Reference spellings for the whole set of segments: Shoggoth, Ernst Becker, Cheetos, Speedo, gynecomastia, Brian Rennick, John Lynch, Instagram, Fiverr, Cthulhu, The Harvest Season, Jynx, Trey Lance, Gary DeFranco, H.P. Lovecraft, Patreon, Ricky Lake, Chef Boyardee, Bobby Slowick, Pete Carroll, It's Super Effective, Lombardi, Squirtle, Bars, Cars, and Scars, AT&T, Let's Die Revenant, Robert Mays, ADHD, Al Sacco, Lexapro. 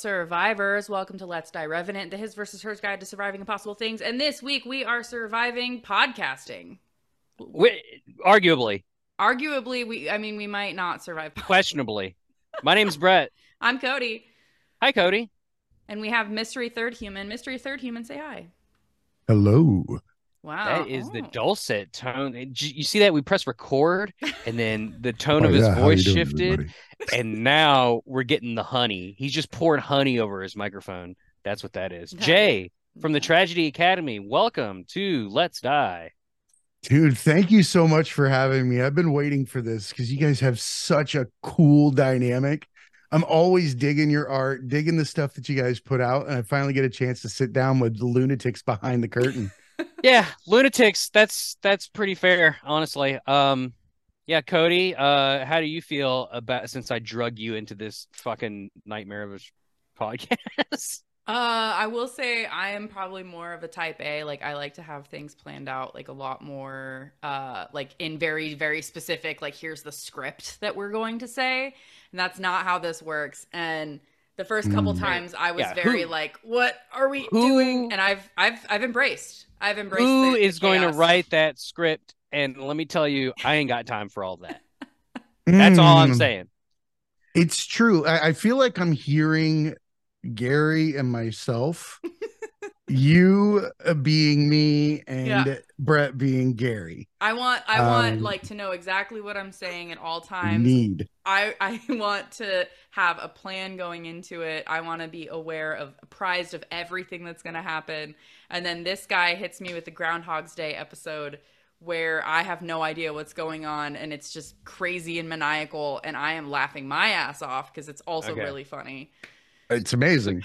survivors. Welcome to Let's Die Revenant, the His versus Hers Guide to Surviving Impossible Things. And this week we are surviving podcasting. Arguably, we might not survive. Questionably. My name's Brett. I'm Cody. Hi, Cody. And we have Mystery Third Human. Mystery Third Human, say hi. Hello. Wow. That is the dulcet tone. You see that? We press record, and then the tone of his voice shifted, and now we're getting the honey. He's just pouring honey over his microphone. That's what that is. Jay from the Tragedy Academy, welcome to Let's Die. Dude, thank you so much for having me. I've been waiting for this because you guys have such a cool dynamic. I'm always digging your art, digging the stuff that you guys put out, and I finally get a chance to sit down with the lunatics behind the curtain. Yeah, lunatics. That's pretty fair, honestly. Yeah, Cody, how do you feel about since I drug you into this fucking nightmare of a podcast? I will say I am probably more of a type A. Like, I like to have things planned out, like a lot more, like in very, very specific. Like, here's the script that we're going to say, and that's not how this works. And the first couple times I was what are we doing? And I've embraced. I've embraced who is going to write that script, and let me tell you, I ain't got time for all that. That's all I'm saying. It's true. I feel like I'm hearing Gary and myself, you being me, and Brett being Gary. I want like to know exactly what I'm saying at all times. I want to have a plan going into it. I want to be apprised of everything that's going to happen. And then this guy hits me with the Groundhog's Day episode where I have no idea what's going on, and it's just crazy and maniacal, and I am laughing my ass off because it's also really funny. It's amazing.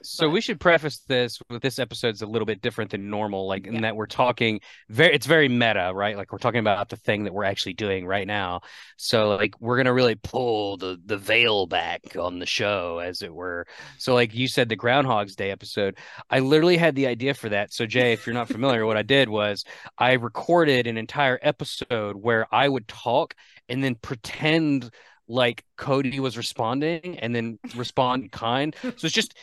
So we should preface this with this episode's a little bit different than normal, like in that we're talking it's very meta, right? Like, we're talking about the thing that we're actually doing right now. So, like, we're going to really pull the veil back on the show, as it were. So, like you said, the Groundhog's Day episode, I literally had the idea for that. So, Jay, if you're not familiar, what I did was I recorded an entire episode where I would talk and then pretend like Cody was responding and then respond kind. So it's just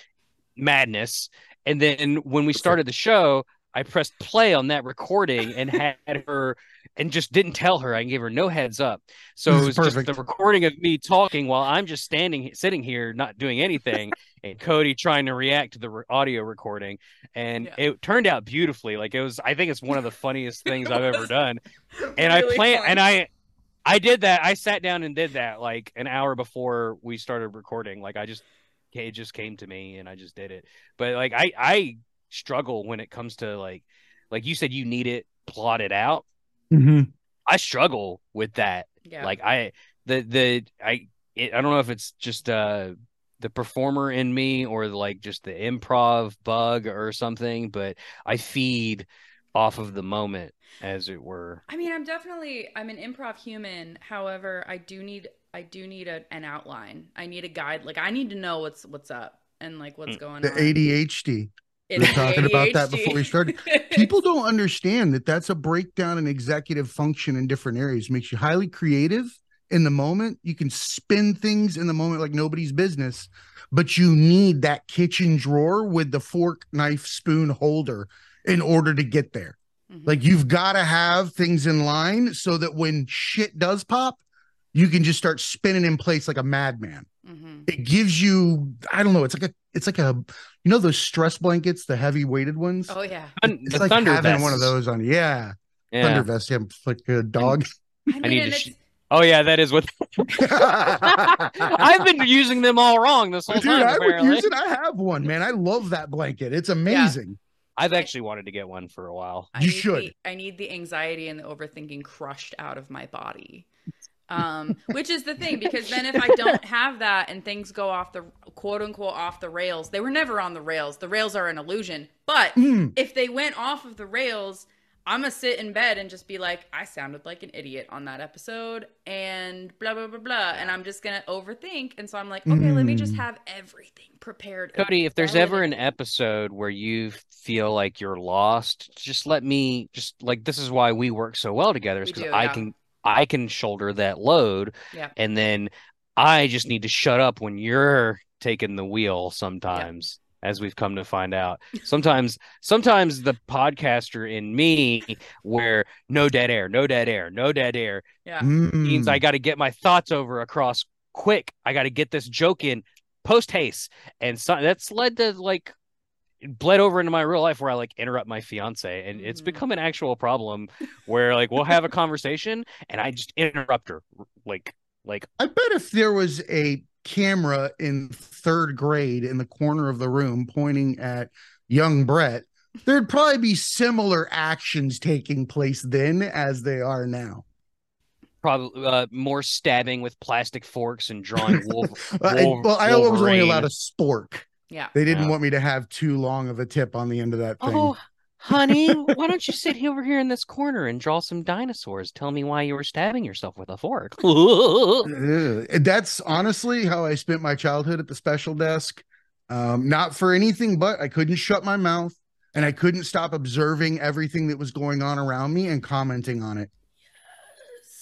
madness. And then when we started the show, I pressed play on that recording and had her and just didn't tell her. I gave her no heads up. So it was just the recording of me talking while I'm just sitting here, not doing anything. And Cody trying to react to the audio recording. And it turned out beautifully. Like, it was, I think it's one of the funniest things I've ever done. And really I did that. I sat down and did that like an hour before we started recording. Like, it just came to me and I just did it. But like, I struggle when it comes to like you said, you need it plotted out. Mm-hmm. I struggle with that. Yeah. Like, I don't know if it's just the performer in me or like just the improv bug or something, but I feed off of the moment, as it were. I mean, I'm an improv human. However, I do need an outline. I need a guide. Like, I need to know what's up and like what's going on. ADHD. We were talking about that before we started. People don't understand that that's a breakdown in executive function in different areas. It makes you highly creative in the moment. You can spin things in the moment like nobody's business, but you need that kitchen drawer with the fork, knife, spoon holder in order to get there. Mm-hmm. Like, you've got to have things in line so that when shit does pop, you can just start spinning in place like a madman. Mm-hmm. It gives you, I don't know, it's like a, you know, those stress blankets, the heavy weighted ones. Oh yeah. It's like having one of those on. Yeah. Thunder vest. Yeah, like a dog. I need to oh yeah, that is what. I've been using them all wrong this whole time. Dude, apparently. I have one, man. I love that blanket. It's amazing. Yeah. I've actually wanted to get one for a while. I need the anxiety and the overthinking crushed out of my body, which is the thing, because then if I don't have that and things go off the quote unquote off the rails, they were never on the rails. The rails are an illusion. But if they went off of the rails, I'm going to sit in bed and just be like, I sounded like an idiot on that episode and blah, blah, blah, blah. And I'm just going to overthink. And so I'm like, okay, let me just have everything prepared. Cody, if there's ever an episode where you feel like you're lost, just let me this is why we work so well together, is because I can shoulder that load. Yeah. And then I just need to shut up when you're taken the wheel sometimes, as we've come to find out. Sometimes the podcaster in me, where no dead air means I got to get my thoughts over across quick. I got to get this joke in post haste, and so that's led to bled over into my real life where I interrupt my fiance, and it's become an actual problem where we'll have a conversation and I just interrupt her. I bet if there was a camera in third grade in the corner of the room pointing at young Brett, there'd probably be similar actions taking place then as they are now. Probably more stabbing with plastic forks and drawing Wolverine. Well, I was only allowed a spork. Yeah, they didn't want me to have too long of a tip on the end of that thing. Oh, honey, why don't you sit over here in this corner and draw some dinosaurs? Tell me why you were stabbing yourself with a fork. That's honestly how I spent my childhood at the special desk. Not for anything, but I couldn't shut my mouth and I couldn't stop observing everything that was going on around me and commenting on it.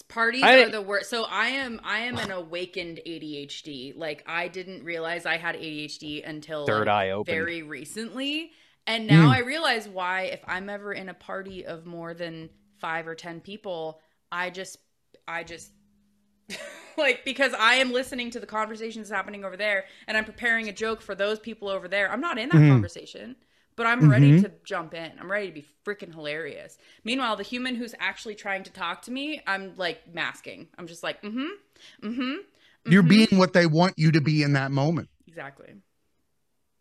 Parties are the worst. So I am an awakened ADHD. I didn't realize I had ADHD until third eye open very recently. And now I realize why, if I'm ever in a party of more than 5 or 10 people, I just because I am listening to the conversations happening over there and I'm preparing a joke for those people over there. I'm not in that conversation, but I'm ready to jump in. I'm ready to be freaking hilarious. Meanwhile, the human who's actually trying to talk to me, I'm masking. I'm just you're being what they want you to be in that moment. Exactly.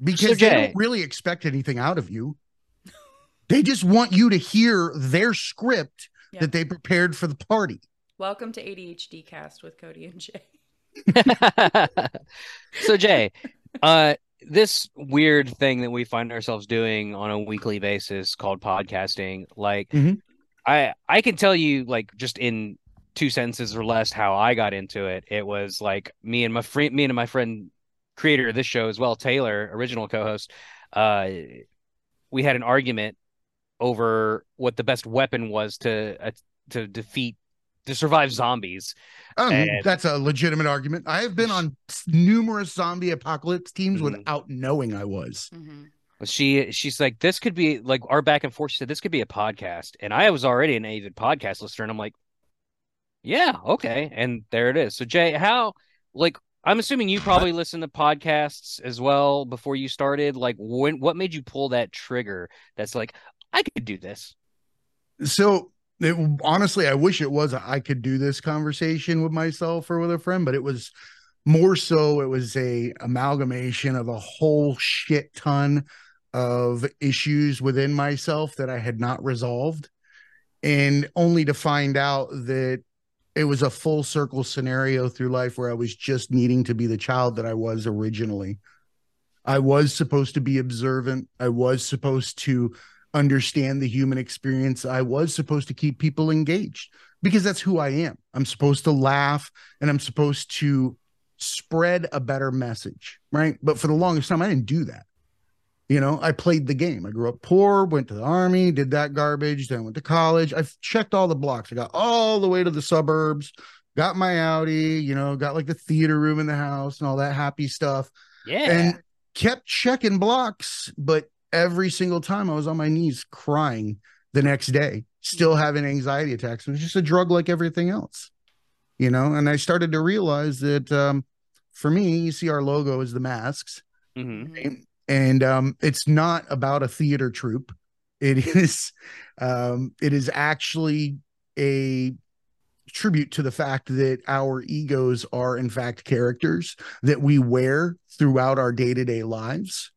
Because they don't really expect anything out of you. They just want you to hear their script that they prepared for the party. Welcome to ADHD Cast with Cody and Jay. So Jay, this weird thing that we find ourselves doing on a weekly basis called podcasting, I can tell you just in 2 sentences or less how I got into it. It was me and my friend, creator of this show as well, Taylor, original co-host, we had an argument over what the best weapon was to survive zombies. That's a legitimate argument. I have been on numerous zombie apocalypse teams without knowing I was. She's like, this could be our back and forth. She said, this could be a podcast. And I was already an avid podcast listener. And I'm like, yeah, okay. And there it is. So Jay, how, I'm assuming you probably listened to podcasts as well before you started. What made you pull that trigger? That's I could do this. So honestly, I wish it was I could do this conversation with myself or with a friend, but it was more so it was a amalgamation of a whole shit ton of issues within myself that I had not resolved, and only to find out that it was a full circle scenario through life where I was just needing to be the child that I was originally. I was supposed to be observant. I was supposed to understand the human experience. I was supposed to keep people engaged because that's who I am. I'm supposed to laugh and I'm supposed to spread a better message, right? But for the longest time, I didn't do that. I played the game. I grew up poor, went to the army, did that garbage, then went to college. I've checked all the blocks. I got all the way to the suburbs, got my Audi, got the theater room in the house and all that happy stuff. Yeah. And kept checking blocks, but every single time I was on my knees crying the next day, still having anxiety attacks. It was just a drug like everything else, and I started to realize that for me, you see our logo is the masks. And it's not about a theater troupe. It is actually a tribute to the fact that our egos are in fact characters that we wear throughout our day-to-day lives,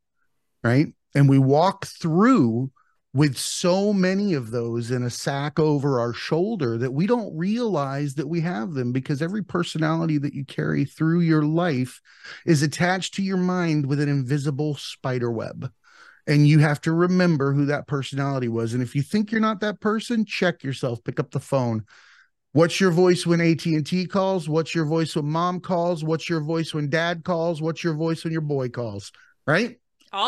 right? And we walk through with so many of those in a sack over our shoulder that we don't realize that we have them, because every personality that you carry through your life is attached to your mind with an invisible spider web. And you have to remember who that personality was. And if you think you're not that person, check yourself, pick up the phone. What's your voice when AT&T calls? What's your voice when mom calls? What's your voice when dad calls? What's your voice when your boy calls? Right?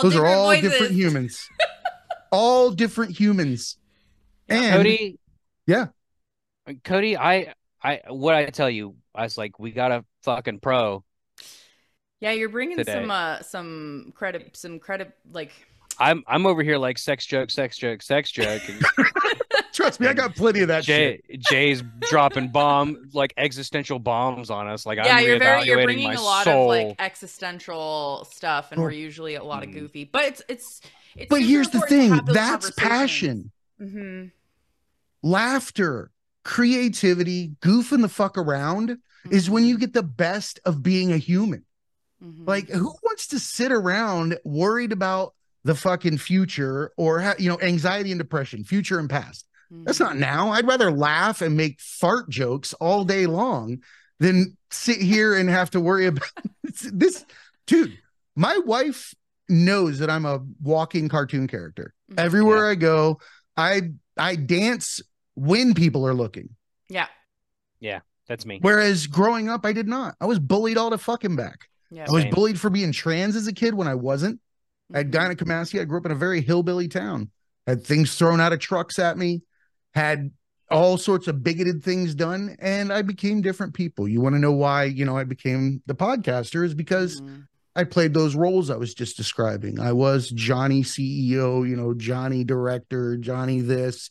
Those are all different humans. All different humans. And Cody, Cody, I what I tell you, I was like, we got a fucking pro. Yeah, you're bringing today. some credit like I'm over here like sex joke. And, trust me, I got plenty of that shit. Jay's dropping existential bombs on us. Like, yeah, I'm you're bringing a lot soul. Of like existential stuff, and we're usually a lot of goofy. But it's but here's the thing: that's passion, laughter, creativity, goofing the fuck around is when you get the best of being a human. Like, who wants to sit around worried about the fucking future or anxiety and depression, future and past? That's not now. I'd rather laugh and make fart jokes all day long than sit here and have to worry about this. Dude, my wife knows that I'm a walking cartoon character. Everywhere I go, I dance when people are looking. Yeah, that's me. Whereas growing up, I did not. I was bullied all the fucking back. Yeah, I was bullied for being trans as a kid when I wasn't. I had gynecomastia. I grew up in a very hillbilly town. Had things thrown out of trucks at me. Had all sorts of bigoted things done, and I became different people. You want to know why, I became the podcaster is because I played those roles I was just describing. I was Johnny CEO, Johnny director, Johnny this,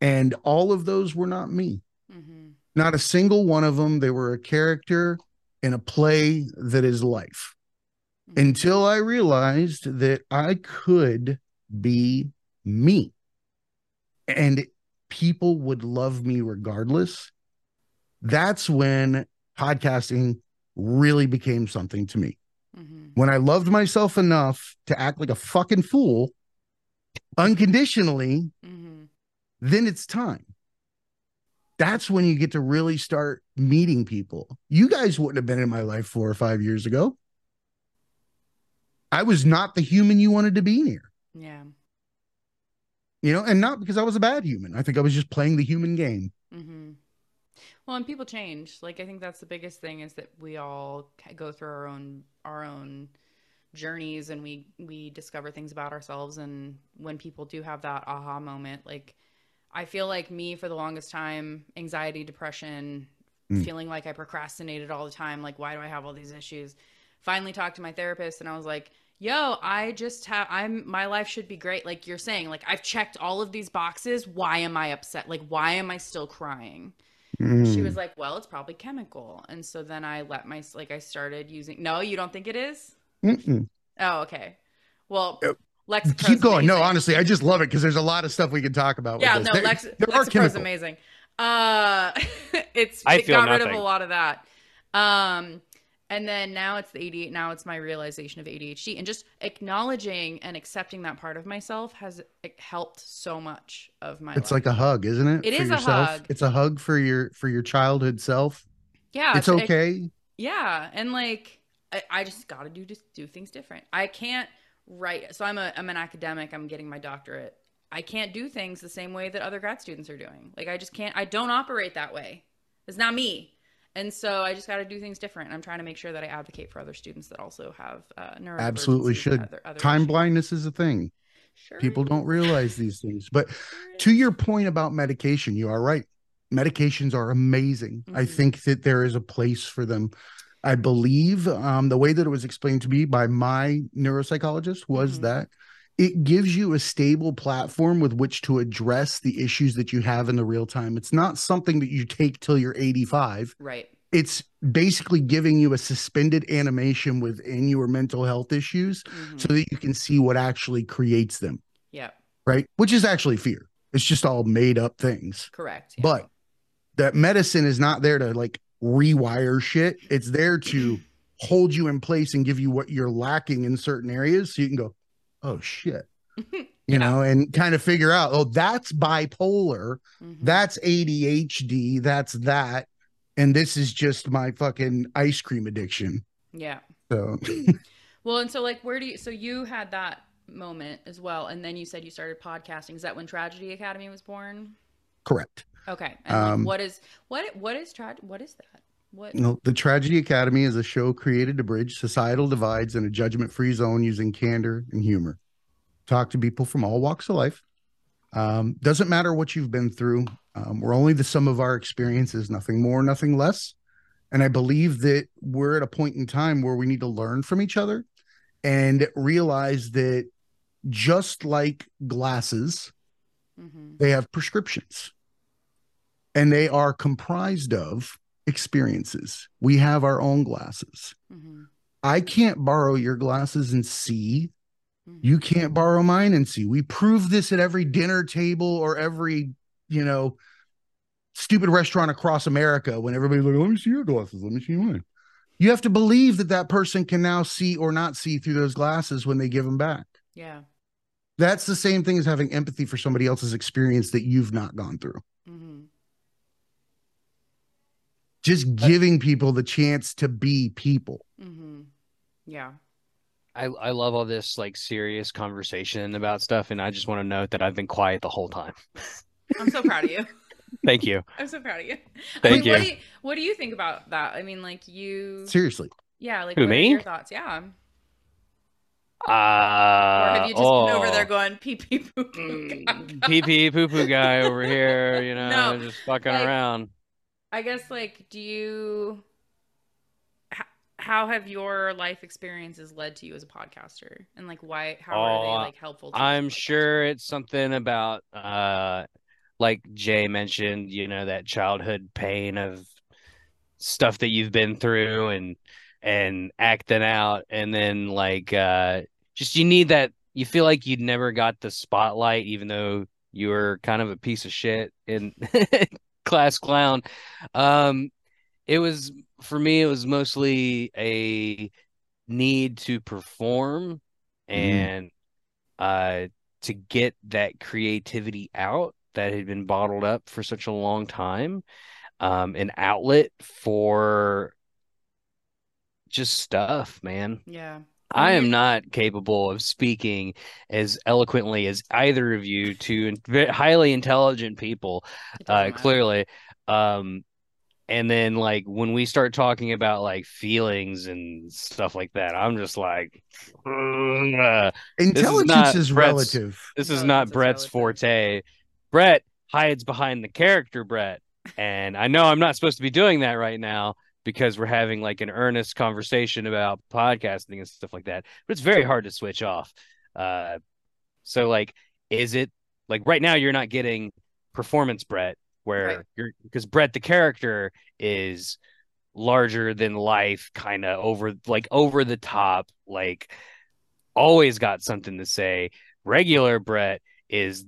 and all of those were not me. Not a single one of them. They were a character in a play that is life. Until I realized that I could be me and people would love me regardless. That's when podcasting really became something to me. When I loved myself enough to act like a fucking fool unconditionally, then it's time. That's when you get to really start meeting people. You guys wouldn't have been in my life 4 or 5 years ago. I was not the human you wanted to be near. Yeah. And not because I was a bad human. I think I was just playing the human game. Well, and people change. Like, I think that's the biggest thing is that we all go through our own journeys, and we discover things about ourselves. And when people do have that aha moment, like, I feel like me for the longest time, anxiety, depression, feeling like I procrastinated all the time. Like, why do I have all these issues? Finally talked to my therapist and I was like, yo, my life should be great. Like you're saying, like, I've checked all of these boxes. Why am I upset? Like, why am I still crying? She was like, well, it's probably chemical. And so then I let I started using, no, you don't think it is? Oh, okay. Well, Lexapro. Keep going. Amazing. No, honestly, I just love it because there's a lot of stuff we can talk about. Yeah, with this. No, Lexapro is amazing. It got rid of a lot of that. And then now it's now it's my realization of ADHD, and just acknowledging and accepting that part of myself has helped so much of my life. It's like a hug, isn't it? It is a hug. It's a hug for your childhood self. Yeah. It's okay. And like, I just got to do things different. I can't write. So I'm an academic. I'm getting my doctorate. I can't do things the same way that other grad students are doing. Like, I just can't, I don't operate that way. It's not me. And so I just got to do things different. I'm trying to make sure that I advocate for other students that also have neurodivergency. Absolutely should. Time blindness is a thing. Sure. People don't realize these things. But to your point about medication, you are right. Medications are amazing. I think that there is a place for them. I believe the way that it was explained to me by my neuropsychologist was that it gives you a stable platform with which to address the issues that you have in the real time. It's not something that you take till you're 85. Right. It's basically giving you a suspended animation within your mental health issues so that you can see what actually creates them. Yeah. Right. Which is actually fear. It's just all made up things. Correct. Yeah. But that medicine is not there to like rewire shit. It's there to hold you in place and give you what you're lacking in certain areas. So you can go, oh shit, and kind of figure out, oh, that's bipolar, that's ADHD, that's that, and this is just my fucking ice cream addiction. Yeah. So. Well, and so like, so you had that moment as well, and then you said you started podcasting. Is that when Tragedy Academy was born? Correct. Okay. And like, what is that? The Tragedy Academy is a show created to bridge societal divides in a judgment-free zone using candor and humor. Talk to people from all walks of life. Doesn't matter what you've been through. We're only the sum of our experiences, nothing more, nothing less. And I believe that we're at a point in time where we need to learn from each other and realize that just like glasses, they have prescriptions and they are comprised of experiences. We have our own glasses. I can't borrow your glasses and see. You can't borrow mine and see. We prove this at every dinner table or every, you know, stupid restaurant across America when everybody's like, let me see your glasses, let me see mine. You have to believe that that person can now see or not see through those glasses when they give them back. Yeah. That's the same thing as having empathy for somebody else's experience that you've not gone through. Just giving people the chance to be people. Yeah. I love all this like serious conversation about stuff. And I just want to note that I've been quiet the whole time. I'm so proud of you. Thank you. I'm so proud of you. Thank you. What do you think about that? I mean, like you. Seriously. Yeah. Like what are your thoughts? Yeah. Or have you just been over there going pee pee poo poo pee pee poo poo guy over here, you know, no, just fucking like, around. I guess like, do you, how have your life experiences led to you as a podcaster, and like why, how are they like helpful to you? I'm sure it's something about, like Jay mentioned, you know, that childhood pain of stuff that you've been through and acting out, and then like just you need that, you feel like you'd never got the spotlight even though you were kind of a piece of shit in class clown. It was, for me, it was mostly a need to perform and to get that creativity out that had been bottled up for such a long time, an outlet for just stuff, man. Yeah. I am not capable of speaking as eloquently as either of you two highly intelligent people, clearly. And then like when we start talking about like feelings and stuff like that, I'm just like, intelligence is relative. This is not Brett's forte. Brett hides behind the character Brett. And I know I'm not supposed to be doing that right now, because we're having like an earnest conversation about podcasting and stuff like that, but it's very hard to switch off. So like, is it like right now you're not getting performance Brett, where you're, because Brett, the character, is larger than life, kind of over the top, like always got something to say. Regular Brett is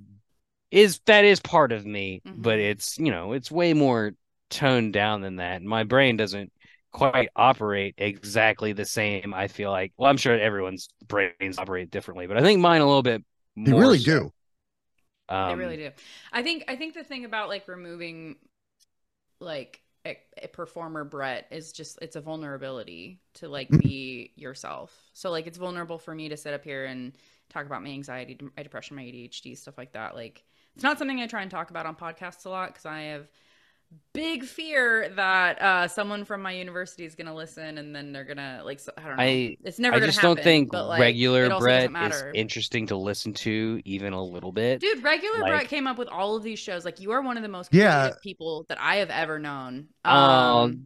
that is part of me, but it's, you know, it's way more toned down than that. My brain doesn't quite operate exactly the same. I feel like, well, I'm sure everyone's brains operate differently, but I think mine a little bit more. They really do. They really do. I think the thing about like removing like a performer Brett is just, it's a vulnerability to like be yourself. So like it's vulnerable for me to sit up here and talk about my anxiety, my depression, my ADHD, stuff like that. Like it's not something I try and talk about on podcasts a lot, because I have big fear that someone from my university is gonna listen, and then they're gonna like, I don't know. It's never. I just gonna happen, don't think but, like, regular Brett is interesting to listen to even a little bit. Dude, regular Brett came up with all of these shows. Like, you are one of the most creative people that I have ever known.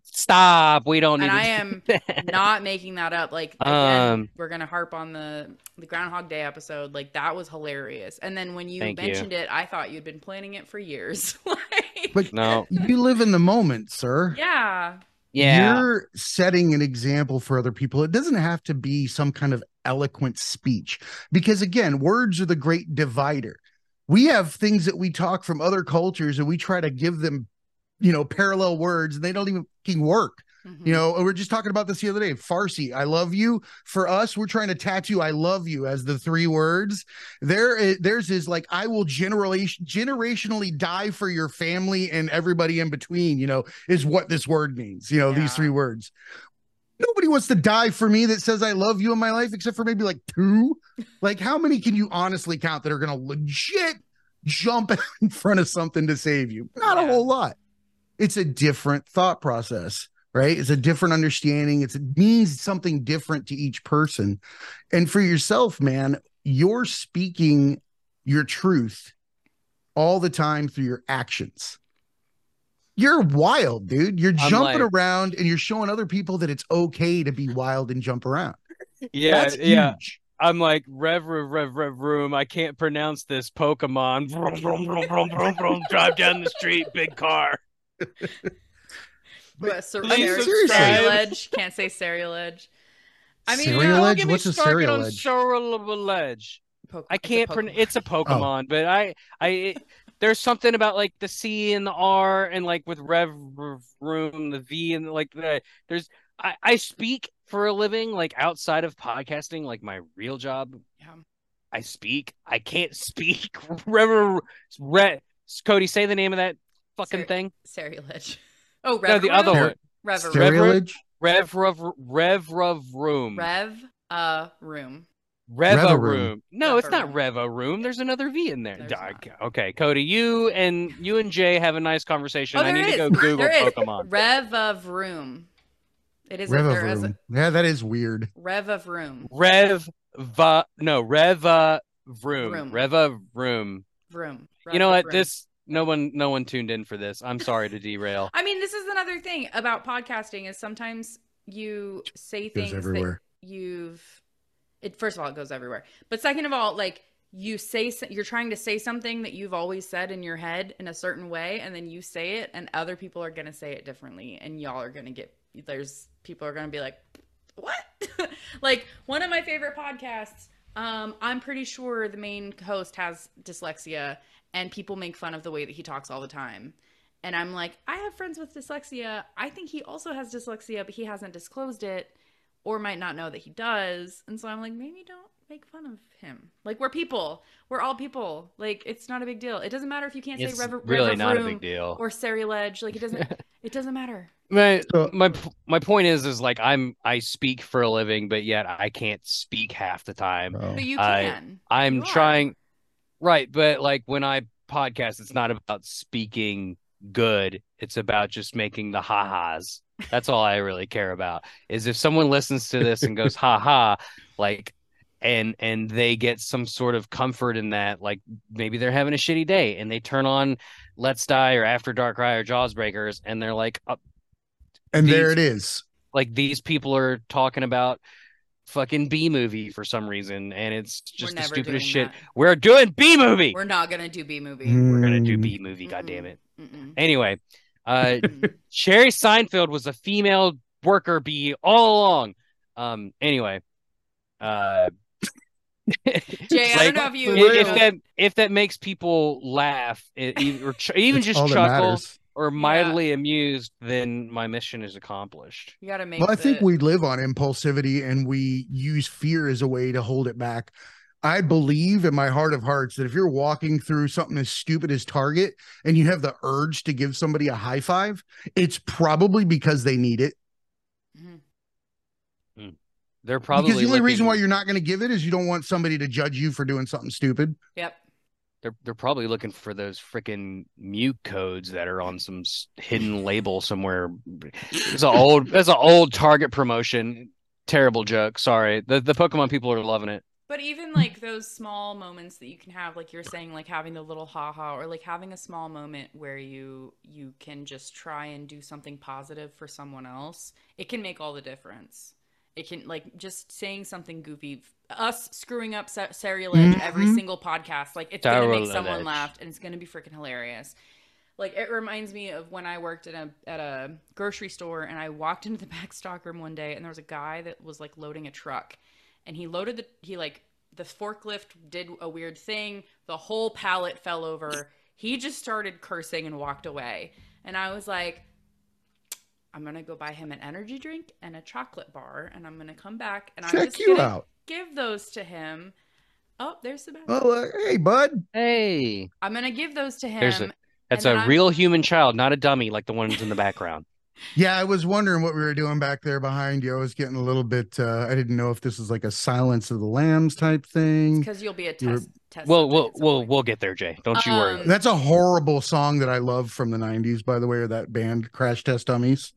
Stop. We don't. And I am not making that up. Like, again, we're gonna harp on the Groundhog Day episode. Like, that was hilarious. And then when you mentioned it, I thought you'd been planning it for years. But no, you live in the moment, sir. Yeah. Yeah. You're setting an example for other people. It doesn't have to be some kind of eloquent speech, because again, words are the great divider. We have things that we talk from other cultures and we try to give them, you know, parallel words, and they don't even fucking work. You know, we were just talking about this the other day. Farsi, I love you. For us, we're trying to tattoo I love you as the three words. Theirs is like, I will generationally die for your family and everybody in between, you know, is what this word means. You know, these three words. Nobody wants to die for me that says I love you in my life, except for maybe like two. Like, how many can you honestly count that are going to legit jump in front of something to save you? Not a whole lot. It's a different thought process. Right? It's a different understanding. It's, it means something different to each person. And for yourself, man, you're speaking your truth all the time through your actions. You're wild, dude. You're jumping around and you're showing other people that it's okay to be wild and jump around. Yeah, that's huge. Yeah. I'm like, rev, room. I can't pronounce this Pokemon. Vroom, vroom, vroom, drive down the street, big car. Serial edge. Can't say serial edge. I mean, don't get me started on serial edge. I can't pronounce. It's a Pokemon, but there's something about like the C and the R, and like with rev room, the V, and like the I speak for a living, like outside of podcasting, like my real job. Yeah. I speak. I can't speak. Cody, say the name of that fucking thing. Serialage. Oh, Rev. No, the other one. Serialage. Rev room. Rev room. Rev-a-room. No, it's not Rev-a-room. There's another V in there. Okay, Cody, you and Jay have a nice conversation. I need to go Google Pokemon. Rev-a-room. It is Rev of Room. Yeah, that is weird. Rev of Room. Rev of Room. Rev of Room. Room. You know what? This no one tuned in for this. I'm sorry to derail. I mean, this is another thing about podcasting is sometimes you say things everywhere. That first of all, it goes everywhere. But second of all, like you're trying to say something that you've always said in your head in a certain way, and then you say it, and other people are going to say it differently, and y'all are going to get. People are going to be like, what? Like one of my favorite podcasts. I'm pretty sure the main host has dyslexia and people make fun of the way that he talks all the time. And I'm like, I have friends with dyslexia. I think he also has dyslexia, but he hasn't disclosed it or might not know that he does. And so I'm like, maybe don't make fun of him. Like we're people, we're all people. Like it's not a big deal. It doesn't matter if you can't say really not a big deal or seriledge. Like it doesn't matter. My point is like I speak for a living, but yet I can't speak half the time. But you can. I'm trying, right? But like when I podcast, it's not about speaking good. It's about just making the ha-has. That's all I really care about. Is if someone listens to this and goes ha-ha, like, and they get some sort of comfort in that. Like maybe they're having a shitty day and they turn on Let's Die or After Dark Rye or Jaws Breakers, and they're like. There it is. Like these people are talking about fucking B-movie for some reason, and it's just the stupidest shit. That. We're doing B-movie. We're not gonna do B-movie. We're gonna do B-movie. God damn it. Anyway, Sherry Seinfeld was a female worker bee all along. Anyway, Jay, like, I don't know if that makes people laugh, or even just chuckle. Or mildly amused, then my mission is accomplished. You got to make. Well, I think we live on impulsivity, and we use fear as a way to hold it back. I believe in my heart of hearts that if you're walking through something as stupid as Target and you have the urge to give somebody a high five, it's probably because they need it. Mm-hmm. They're probably because the only reason why you're not going to give it is you don't want somebody to judge you for doing something stupid. Yep. They're probably looking for those freaking mute codes that are on some hidden label somewhere. That's an old Target promotion. Terrible joke. Sorry. The Pokemon people are loving it. But even like those small moments that you can have, like you're saying, like having the little haha, or like having a small moment where you can just try and do something positive for someone else. It can make all the difference. It can, like, just saying something goofy. Us screwing up serialage every single podcast, like it's going to make someone laugh, and it's going to be freaking hilarious. Like it reminds me of when I worked at a grocery store, and I walked into the back stock room one day, and there was a guy that was like loading a truck, and he like the forklift did a weird thing, the whole pallet fell over. He just started cursing and walked away, and I was like, I'm gonna go buy him an energy drink and a chocolate bar, and I'm gonna come back and I'm just gonna give those to him. Oh, there's Sebastian. Oh, hey, bud. Hey. I'm gonna give those to him. That's a real human child, not a dummy like the ones in the background. Yeah, I was wondering what we were doing back there behind you. I was getting a little bit. I didn't know if this was like a Silence of the Lambs type thing. Because you'll be a test. We'll get there, Jay. Don't you worry. That's a horrible song that I love from the '90s, by the way, or that band Crash Test Dummies.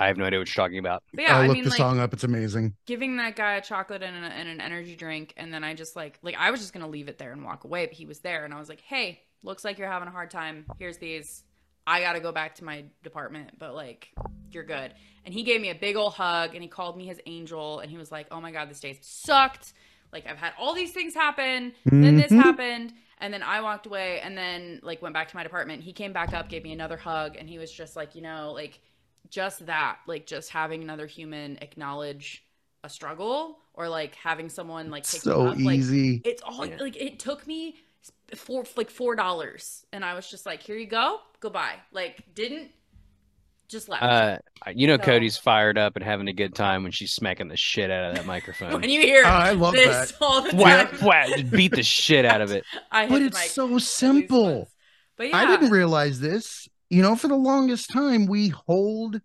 I have no idea what you're talking about. But yeah, I looked the song up. It's amazing. Giving that guy a chocolate and an energy drink, and then I just like I was just gonna leave it there and walk away, but he was there, and I was like, hey, looks like you're having a hard time. Here's these. I got to go back to my department, but like, you're good. And he gave me a big old hug and he called me his angel. And he was like, oh my God, this day sucked. Like, I've had all these things happen. Mm-hmm. Then this happened. And then I walked away and then like went back to my department. He came back up, gave me another hug. And he was just like, you know, like just that, like just having another human acknowledge a struggle or like having someone like pick you up. So easy. Like, it's all like, it took me $4. And I was just like, here you go. Goodbye. Like didn't just left. You know, so, Cody's fired up and having a good time when she's smacking the shit out of that microphone. When you hear I love this that. All the time. Just beat the shit out of it. But it's so simple. But yeah. I didn't realize this. You know, for the longest time, we hold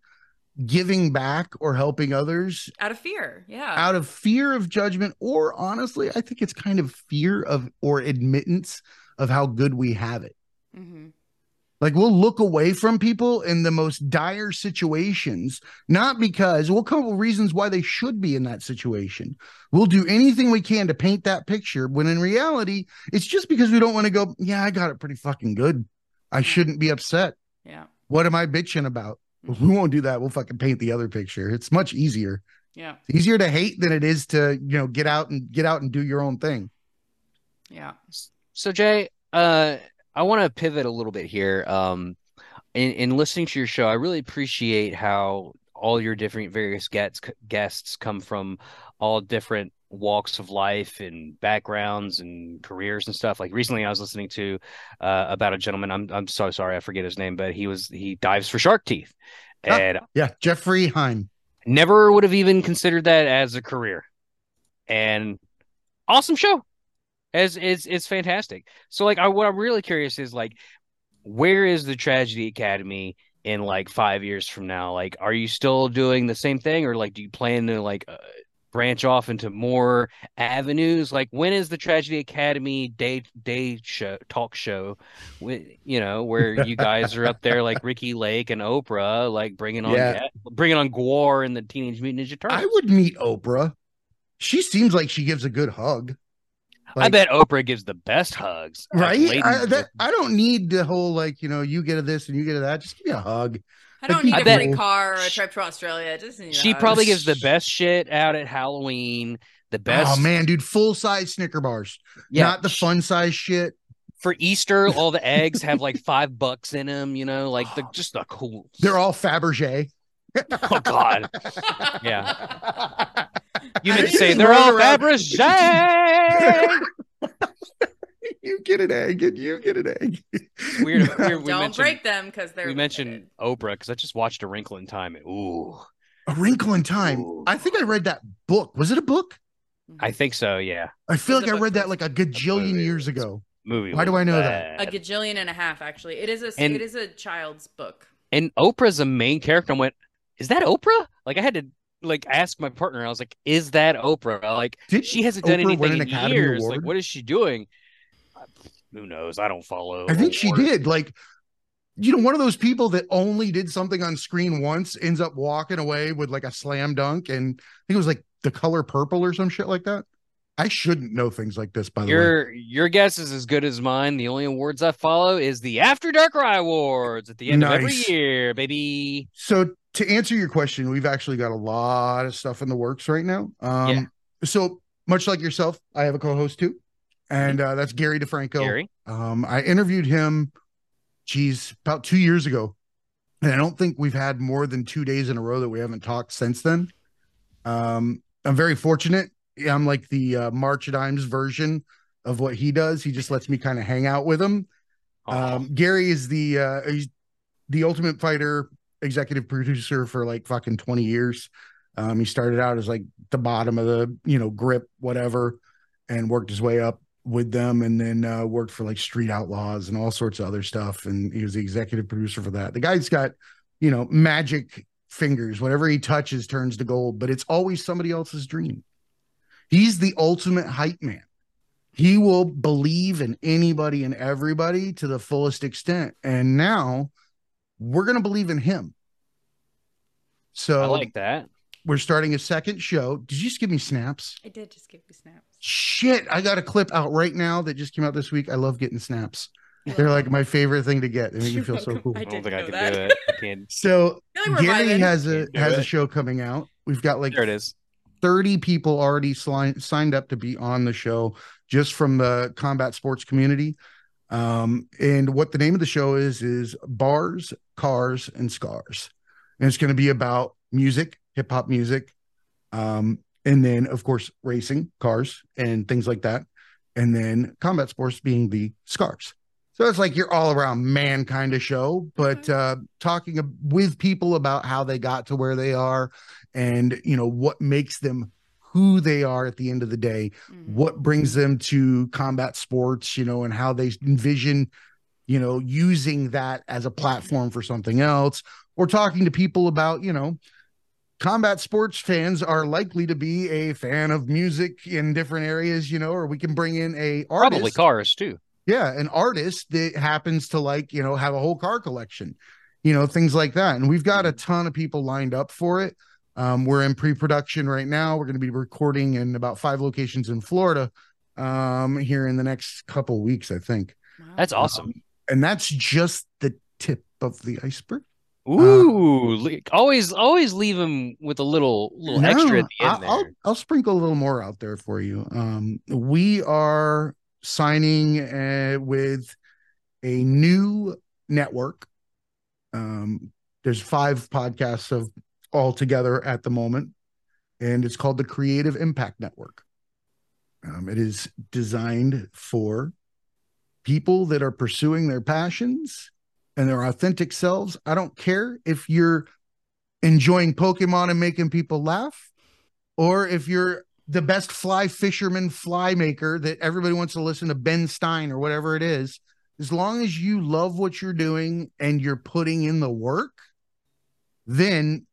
giving back or helping others out of fear. Yeah. Out of fear of judgment, or honestly, I think it's kind of fear of or admittance of how good we have it. Mm-hmm. Like we'll look away from people in the most dire situations, not because we'll come up with reasons why they should be in that situation. We'll do anything we can to paint that picture when in reality, it's just because we don't want to go, yeah, I got it pretty fucking good. I shouldn't be upset. Yeah. What am I bitching about? We won't do that. We'll fucking paint the other picture. It's much easier. Yeah. It's easier to hate than it is to, you know, get out and do your own thing. Yeah. So Jay, I want to pivot a little bit here. In listening to your show, I really appreciate how all your different various guests come from all different walks of life and backgrounds and careers and stuff. Like recently I was listening to about a gentleman. I'm so sorry. I forget his name, but he dives for shark teeth. And yeah. Jeffrey Heim. Never would have even considered that as a career. And awesome show. It's fantastic. So like what I'm really curious is like, where is the Tragedy Academy in like 5 years from now? Like, are you still doing the same thing, or like, do you plan to like branch off into more avenues? Like, when is the Tragedy Academy day show, talk show, you know, where you guys are up there like Ricky Lake and Oprah, like bringing on Gwar and the Teenage Mutant Ninja Turtles? I would meet Oprah. She seems like she gives a good hug. Like, I bet Oprah gives the best hugs. Right? I don't need the whole, like, you know, you get to this and you get to that. Just give me a hug. I don't need a free car or a trip to Australia. Just need she probably gives the best shit out at Halloween. The best. Oh, man, dude. Full-size Snicker bars. Yeah, not the fun-size shit. For Easter, all the eggs have, like, $5 in them, you know? Like, just the cool. They're all Fabergé. Oh, God. Yeah. You didn't say they're all Fabergé. You get an egg and you get an egg. Weird. Don't break them because they're. We mentioned Oprah because I just watched A Wrinkle in Time. Ooh. A Wrinkle in Time. Ooh. I think I read that book. Was it a book? I think so, yeah. I feel like I read that like a gajillion years ago. Movie. Why do I know that? A gajillion and a half, actually. It is a child's book. And Oprah's a main character. I went, is that Oprah? Like I had to like ask my partner. I was like, is that Oprah? Like she hasn't done anything in years. Like what is she doing? Who knows? I don't follow. I think she did. Like, you know, one of those people that only did something on screen once ends up walking away with like a slam dunk. And I think it was like The Color Purple or some shit like that. I shouldn't know things like this, by the way. Your guess is as good as mine. The only awards I follow is the After Dark Rye Awards at the end of every year, baby. So to answer your question, we've actually got a lot of stuff in the works right now. So much like yourself, I have a co-host too. And that's Gary DeFranco. Gary. I interviewed him, about 2 years ago. And I don't think we've had more than 2 days in a row that we haven't talked since then. I'm very fortunate. I'm like the March at Dimes version of what he does. He just lets me kind of hang out with him. Gary is the Ultimate Fighter executive producer for like fucking 20 years. He started out as like the bottom of the, you know, grip, whatever, and worked his way up with them, and then worked for like Street Outlaws and all sorts of other stuff. And he was the executive producer for that. The guy's got, you know, magic fingers. Whatever he touches turns to gold, but it's always somebody else's dream. He's the ultimate hype man. He will believe in anybody and everybody to the fullest extent. And now we're going to believe in him. So I like that. We're starting a second show. Did you just give me snaps? I did just give you snaps. Shit. I got a clip out right now that just came out this week. I love getting snaps. They're like my favorite thing to get. They make you feel so cool. I don't think I can do it. I can't. So Gary has a show coming out. We've got like 30 people already signed up to be on the show just from the combat sports community. And what the name of the show is Bars, Cars, and Scars. And it's going to be about music, hip hop music. And then, of course, racing, cars, and things like that. And then combat sports being the scars. So it's like your all-around man kind of show, but talking with people about how they got to where they are and, you know, what makes them who they are at the end of the day, what brings them to combat sports, you know, and how they envision, you know, using that as a platform for something else. Or talking to people about, you know, combat sports fans are likely to be a fan of music in different areas, you know, or we can bring in a artist. Probably cars too. Yeah, an artist that happens to, like, you know, have a whole car collection, you know, things like that. And we've got a ton of people lined up for it. We're in pre-production right now. We're going to be recording in about 5 locations in Florida here in the next couple weeks, I think. Wow. That's awesome. And that's just the tip of the iceberg. Ooh, always leave them with a little extra at the end there. I'll sprinkle a little more out there for you. We are signing with a new network. There's 5 podcasts of all together at the moment, and it's called the Creative Impact Network. It is designed for people that are pursuing their passions and their authentic selves. I don't care if you're enjoying Pokemon and making people laugh, or if you're the best fly fisherman, fly maker that everybody wants to listen to, Ben Stein or whatever it is. As long as you love what you're doing and you're putting in the work, then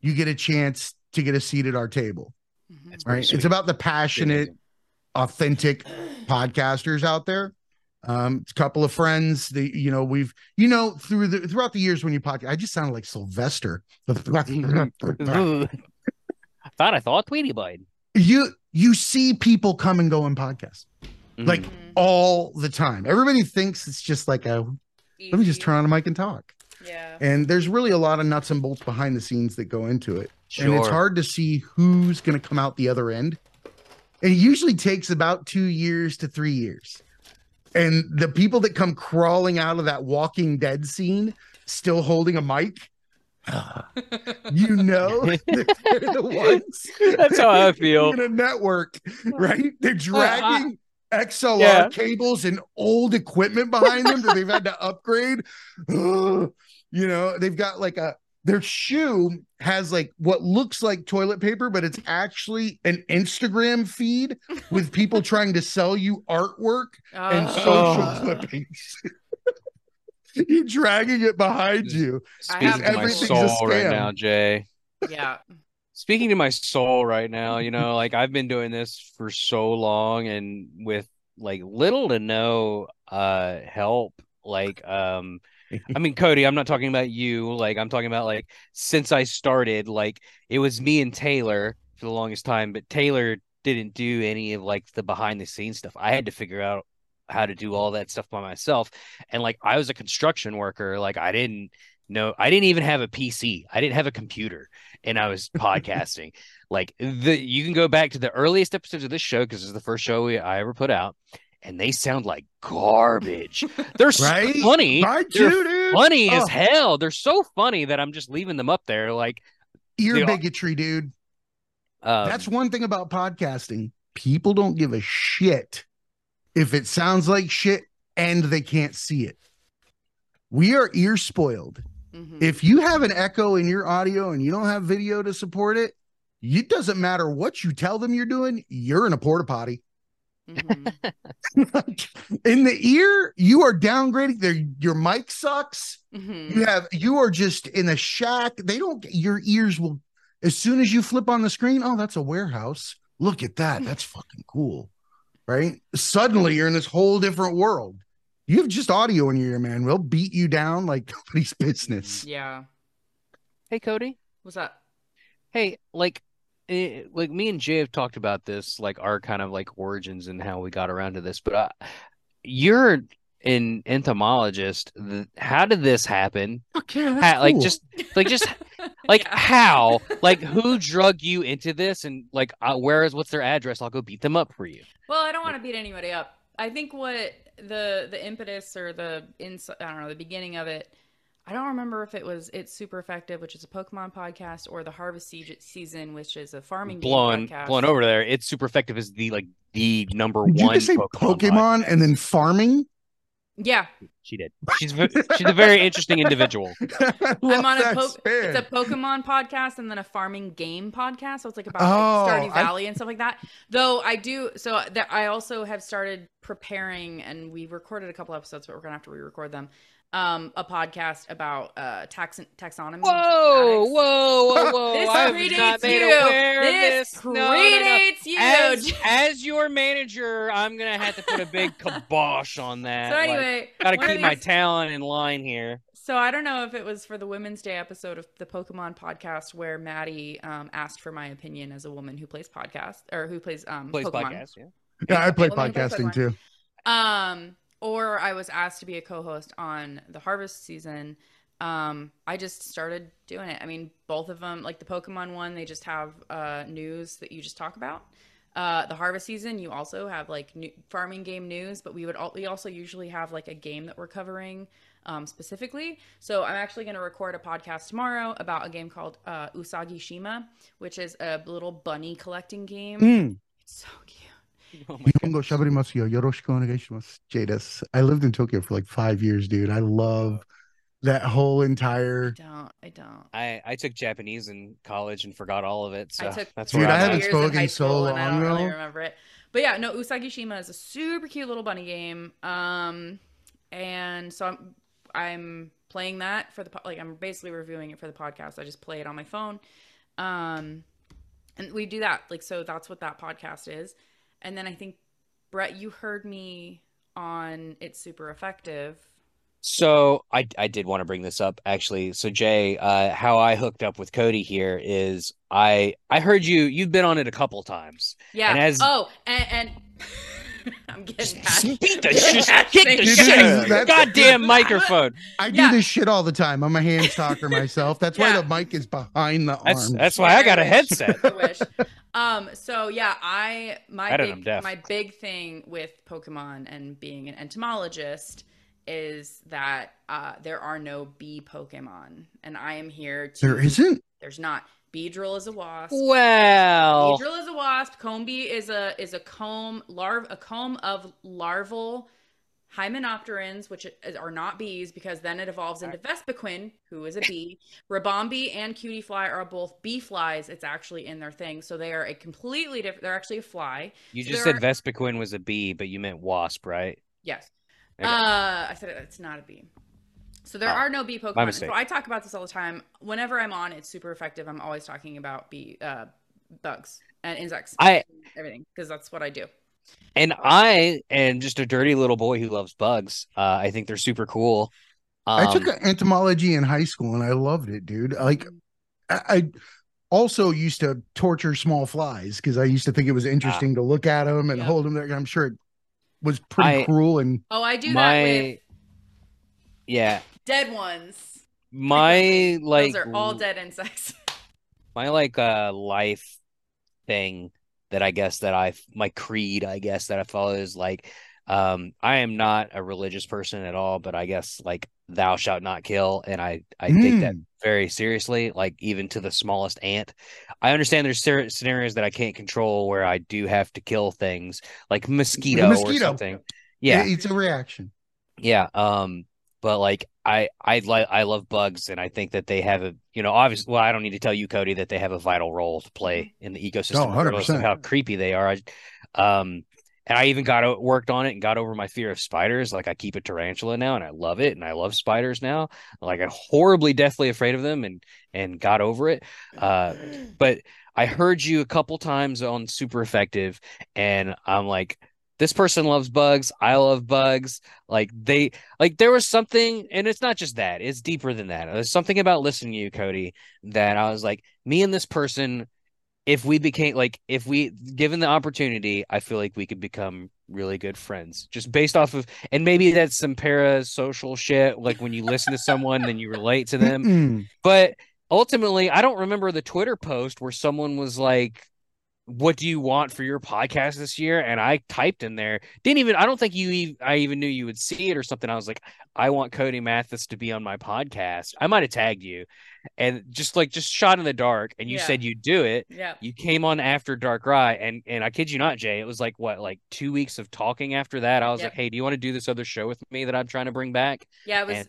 you get a chance to get a seat at our table. That's right. It's about the passionate, authentic podcasters out there. It's a couple of friends that, you know, we've, you know, throughout the years when you podcast, I just sounded like Sylvester. I thought Tweety Bite. You see people come and go in podcasts like all the time. Everybody thinks it's just like let me just turn on a mic and talk. Yeah. And there's really a lot of nuts and bolts behind the scenes that go into it. Sure. And it's hard to see who's going to come out the other end. It usually takes about 2 years to 3 years. And the people that come crawling out of that Walking Dead scene still holding a mic, you know, they're the ones. That's how I feel. In a network, right? They're dragging XLR cables and old equipment behind them that they've had to upgrade. You know, they've got like their shoe has like what looks like toilet paper, but it's actually an Instagram feed with people trying to sell you artwork and social clippings. You're dragging it behind you. Speaking to my soul right now, Jay. Yeah. Speaking to my soul right now, you know, like I've been doing this for so long and with like little to no help, like I mean, Cody, I'm not talking about you. Like, I'm talking about, like, since I started, like, it was me and Taylor for the longest time, but Taylor didn't do any of, like, the behind-the-scenes stuff. I had to figure out how to do all that stuff by myself. And, like, I was a construction worker. Like, I didn't know. I didn't even have a PC. I didn't have a computer. And I was podcasting. Like, you can go back to the earliest episodes of this show, because this is the first show I ever put out. And they sound like garbage. They're right? funny. They're funny as hell. They're so funny that I'm just leaving them up there. Like ear bigotry, dude. That's one thing about podcasting. People don't give a shit if it sounds like shit and they can't see it. We are ear spoiled. If you have an echo in your audio and you don't have video to support it, it doesn't matter what you tell them you're doing. You're in a porta potty. In the ear, you are downgrading. Your mic sucks. You are just in a shack. Your ears will, as soon as you flip on the screen, oh, that's a warehouse. Look at that. That's fucking cool. Right? Suddenly you're in this whole different world. You have just audio in your ear, man. We'll beat you down like nobody's business. Yeah. Hey, Cody. What's up? Hey, like me and Jay have talked about this, like our kind of like origins and how we got around to this, but you're an entomologist, how did this happen? Okay, that's how, cool. Like how? Like, who drug you into this? And like, what's their address? I'll go beat them up for you. Well, I don't want to beat anybody up. I think what the impetus or I don't know, the beginning of it. I don't remember if it was It's Super Effective, which is a Pokemon podcast, or The Harvest Season, which is a farming game podcast. Blown over there. It's Super Effective is the like the number one. Did you just say Pokemon and then farming? Yeah, she did. She's a very interesting individual. I'm on it's a Pokemon podcast and then a farming game podcast. So it's like about like Stardew Valley and stuff like that. Though I do so that I also have started preparing, and we recorded a couple episodes, but we're gonna have to re-record them. A podcast about taxonomy. Whoa, whoa, whoa, whoa! This predates you. No. As your manager, I'm gonna have to put a big kibosh on that. So anyway, like, gotta keep my talent in line here. So I don't know if it was for the Women's Day episode of the Pokemon podcast where Maddie asked for my opinion as a woman who plays podcasts or who plays Pokemon. Podcasts, yeah, I play podcasting too. Or I was asked to be a co-host on The Harvest Season. I just started doing it. I mean, both of them, like the Pokemon one, they just have news that you just talk about. The Harvest Season, you also have like new farming game news, but we also usually have like a game that we're covering specifically. So I'm actually going to record a podcast tomorrow about a game called Usagi Shima, which is a little bunny collecting game. Mm. It's so cute. Oh I lived in Tokyo for like 5 years, dude. I love that whole entire. I took Japanese in college and forgot all of it. So that's why I haven't spoken so long. I don't really remember it. But yeah, no, Usagi Shima is a super cute little bunny game. And so I'm playing that for the I'm basically reviewing it for the podcast. I just play it on my phone. And we do that so that's what that podcast is. And then I think, Brett, you heard me on It's Super Effective. So I did want to bring this up, actually. So, Jay, how I hooked up with Cody here is I heard you've been on it a couple times. Yeah. And I'm getting passionate. Get the goddamn microphone. I do this shit all the time. I'm a hand talker myself. That's why the mic is behind the arm. That's why I got a headset. I wish. So yeah, my big thing with Pokemon and being an entomologist is that there are no bee Pokemon, and I am here to. There isn't. There's not. Beedrill is a wasp. Well, Beedrill is a wasp. Comb bee is a comb larva, a comb of larval hymenopterans, which are not bees because then it evolves into Vespiquen, who is a bee. Ribombi and cutie fly are both bee flies. It's actually in their thing. So they are a completely different. They're actually a fly. You just said Vespiquen was a bee, but you meant wasp, right? Yes. Okay. I said it's not a bee. So there are no bee Pokemon. So I talk about this all the time. Whenever I'm on It's Super Effective, I'm always talking about bugs and insects and everything because that's what I do. And I am just a dirty little boy who loves bugs. I think they're super cool. I took entomology in high school and I loved it, dude. Like, I also used to torture small flies because I used to think it was interesting to look at them and hold them there. I'm sure it was pretty cruel. And I do that with dead ones. My like those are all dead insects. My life thing. That I guess that my creed, I guess that I follow is I am not a religious person at all, but I guess thou shalt not kill. And I take that very seriously, even to the smallest ant. I understand there's scenarios that I can't control where I do have to kill things like mosquito or something. Yeah. It's a reaction. Yeah. But I love bugs, and I think that they have a obviously. Well, I don't need to tell you, Cody, that they have a vital role to play in the ecosystem. 100%. How creepy they are. And I even worked on it and got over my fear of spiders. I keep a tarantula now, and I love it, and I love spiders now. I'm horribly, deathly afraid of them, and got over it. But I heard you a couple times on Super Effective, and I'm like. This person loves bugs. I love bugs. There was something, and it's not just that. It's deeper than that. There's something about listening to you, Cody, that I was me and this person if we became like, if we given the opportunity, I feel like we could become really good friends just based off of, and maybe that's some parasocial shit. Like when you listen to someone, then you relate to them. Mm-mm. But ultimately, I don't remember the Twitter post where someone was like, what do you want for your podcast this year? And I typed in there, I don't think I even knew you would see it or something. I was like, I want Cody Mathis to be on my podcast. I might've tagged you and just shot in the dark. And you said you'd do it. Yeah. You came on After Dark Rye. And I kid you not, Jay, it was like, what, like 2 weeks of talking after that. I was like, hey, do you want to do this other show with me that I'm trying to bring back? Yeah. It was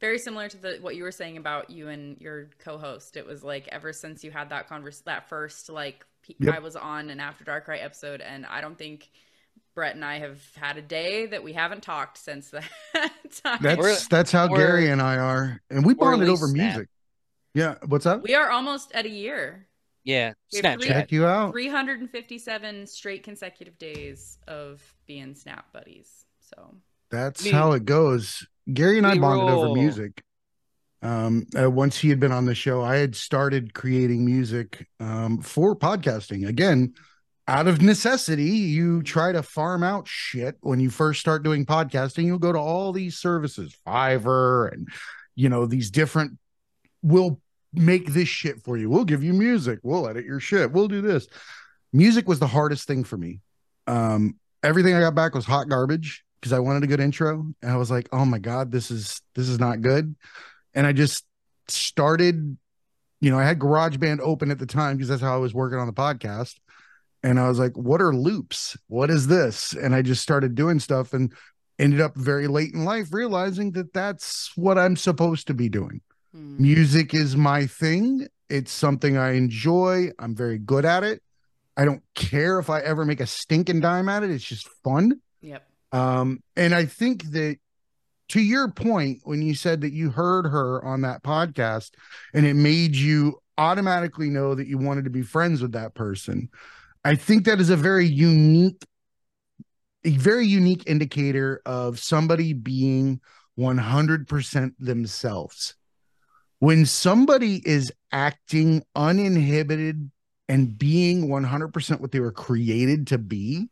very similar to what you were saying about you and your co-host. It was like, ever since you had that that first, like, I was on an After Dark Rye episode, and I don't think Brett and I have had a day that we haven't talked since that time. That's how Gary and I are. And we bonded over music. Yeah. What's up? We are almost at a year. Yeah. Snap. Check you out. 357 straight consecutive days of being Snap buddies. So that's how it goes. Gary and I bonded over music. Once he had been on the show, I had started creating music for podcasting. Again, out of necessity, you try to farm out shit. When you first start doing podcasting, you'll go to all these services, Fiverr, and these different, we'll make this shit for you. We'll give you music. We'll edit your shit. We'll do this. Music was the hardest thing for me. Everything I got back was hot garbage because I wanted a good intro. And I was like, oh my God, this is not good. And I just started, I had GarageBand open at the time because that's how I was working on the podcast. And I was like, what are loops? What is this? And I just started doing stuff and ended up very late in life realizing that that's what I'm supposed to be doing. Mm. Music is my thing. It's something I enjoy. I'm very good at it. I don't care if I ever make a stinking dime at it. It's just fun. Yep. And I think that, to your point, when you said that you heard her on that podcast and it made you automatically know that you wanted to be friends with that person, I think that is a very unique indicator of somebody being 100% themselves. When somebody is acting uninhibited and being 100% what they were created to be,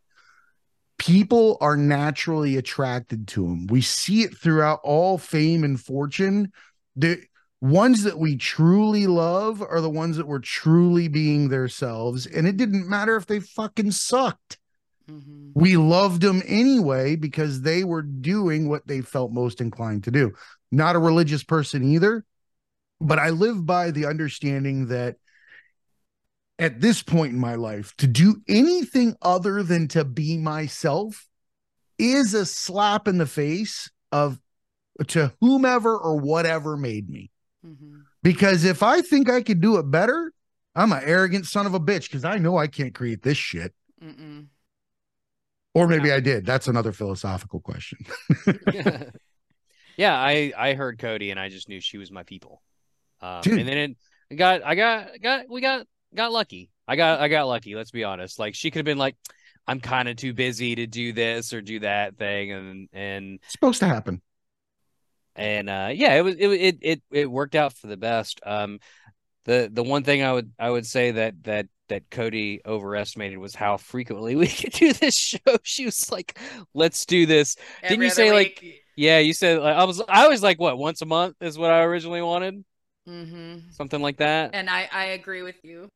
people are naturally attracted to them. We see it throughout all fame and fortune. The ones that we truly love are the ones that were truly being themselves. And it didn't matter if they fucking sucked. Mm-hmm. We loved them anyway because they were doing what they felt most inclined to do. Not a religious person either, but I live by the understanding that at this point in my life, to do anything other than to be myself is a slap in the face to whomever or whatever made me. Mm-hmm. Because if I think I could do it better, I'm an arrogant son of a bitch because I know I can't create this shit. Mm-mm. Or maybe I did. That's another philosophical question. Yeah, I heard Cody and I just knew she was my people. And then we got lucky. I got lucky. Let's be honest. Like she could have been like, I'm kind of too busy to do this or do that thing. And it's supposed to happen. And it worked out for the best. The one thing I would say that Cody overestimated was how frequently we could do this show. She was like, let's do this. Didn't you say week. Like, yeah, you said like, I was like, what, once a month is what I originally wanted. Mm-hmm. Something like that. And I agree with you.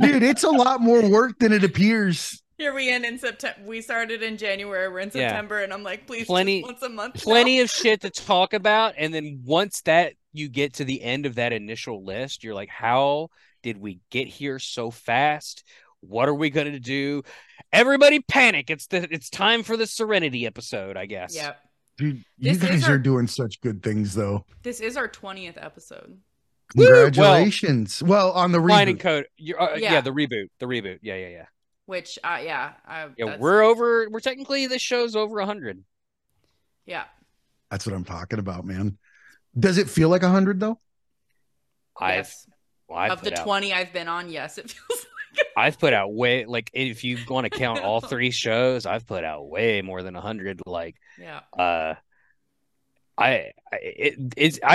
Dude, it's a lot more work than it appears. Here we end in September. We started in January. We're in September. Yeah. And I'm like, please, just once a month. Plenty of shit to talk about. And then once that you get to the end of that initial list, you're like, how did we get here so fast? What are we going to do? Everybody panic. It's time for the Serenity episode, I guess. Yep. Dude, you guys are doing such good things, though. This is our 20th episode. Congratulations! Well, on the reboot. Code, the reboot. Yeah. Which, we're technically, this show's over 100. Yeah. That's what I'm talking about, man. Does it feel like 100 though? Of the 20 I've been on, yes, it feels like. I've put out way, like, if you want to count all three shows, I've put out way more than 100. Like, yeah. I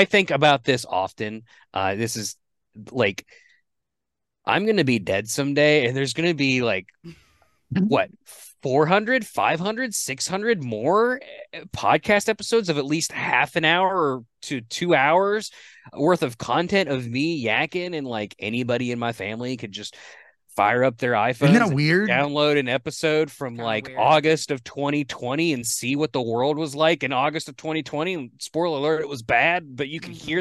think about this often. This is like I'm going to be dead someday, and there's going to be like, what, 400, 500, 600 more podcast episodes of at least half an hour to 2 hours worth of content of me yakking, and like anybody in my family could just fire up their iPhone, download an episode from August of 2020 and see what the world was like in August of 2020. And spoiler alert, it was bad, but you can hear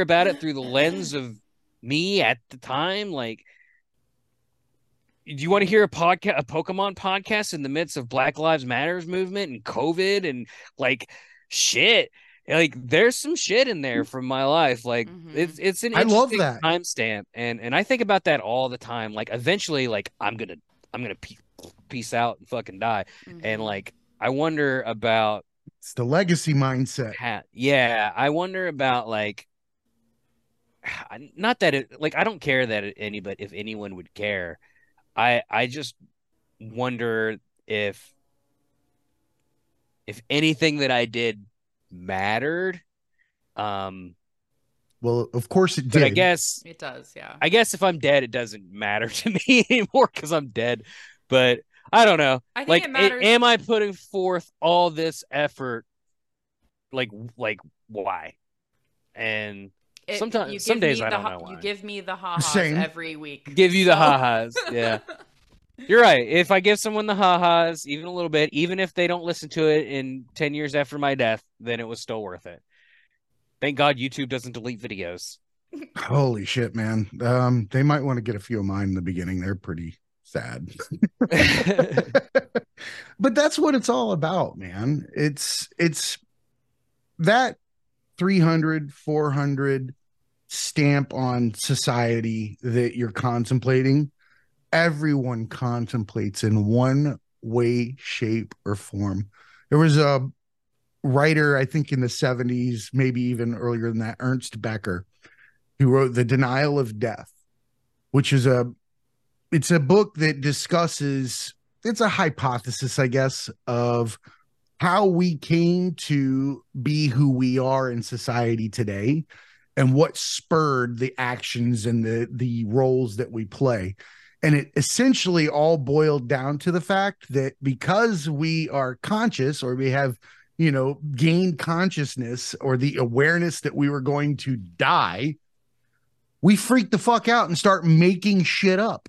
about it through the lens of me at the time. Like, do you want to hear a Pokemon podcast in the midst of Black Lives Matters movement and COVID and like shit? Like, there's some shit in there from my life. Like, it's an interesting timestamp, and I think about that all the time. Like, eventually, like I'm gonna peace out and fucking die, and like I wonder about it's the legacy mindset. Yeah, I wonder about like, not that it, like, I don't care that anybody, if anyone would care. I just wonder if anything that I did mattered. Well, of course it did. I guess it does. Yeah. I guess if I'm dead, it doesn't matter to me anymore because I'm dead. But I don't know. I think it matters. Am I putting forth all this effort? Like why? And some days I don't know why. You give me the ha-has every week. Give you the ha-has. Yeah. You're right. If I give someone the ha-has, even a little bit, even if they don't listen to it in 10 years after my death, then it was still worth it. Thank God YouTube doesn't delete videos. Holy shit, man. They might want to get a few of mine in the beginning. They're pretty sad. But that's what it's all about, man. It's that 300, 400 stamp on society that you're contemplating. Everyone contemplates in one way, shape, or form. There was a writer, I think in the 70s, maybe even earlier than that, Ernst Becker, who wrote The Denial of Death, which is a book that discusses, it's a hypothesis, I guess, of how we came to be who we are in society today and what spurred the actions and the roles that we play. And it essentially all boiled down to the fact that because we are conscious, or we have, gained consciousness or the awareness that we were going to die, we freak the fuck out and start making shit up.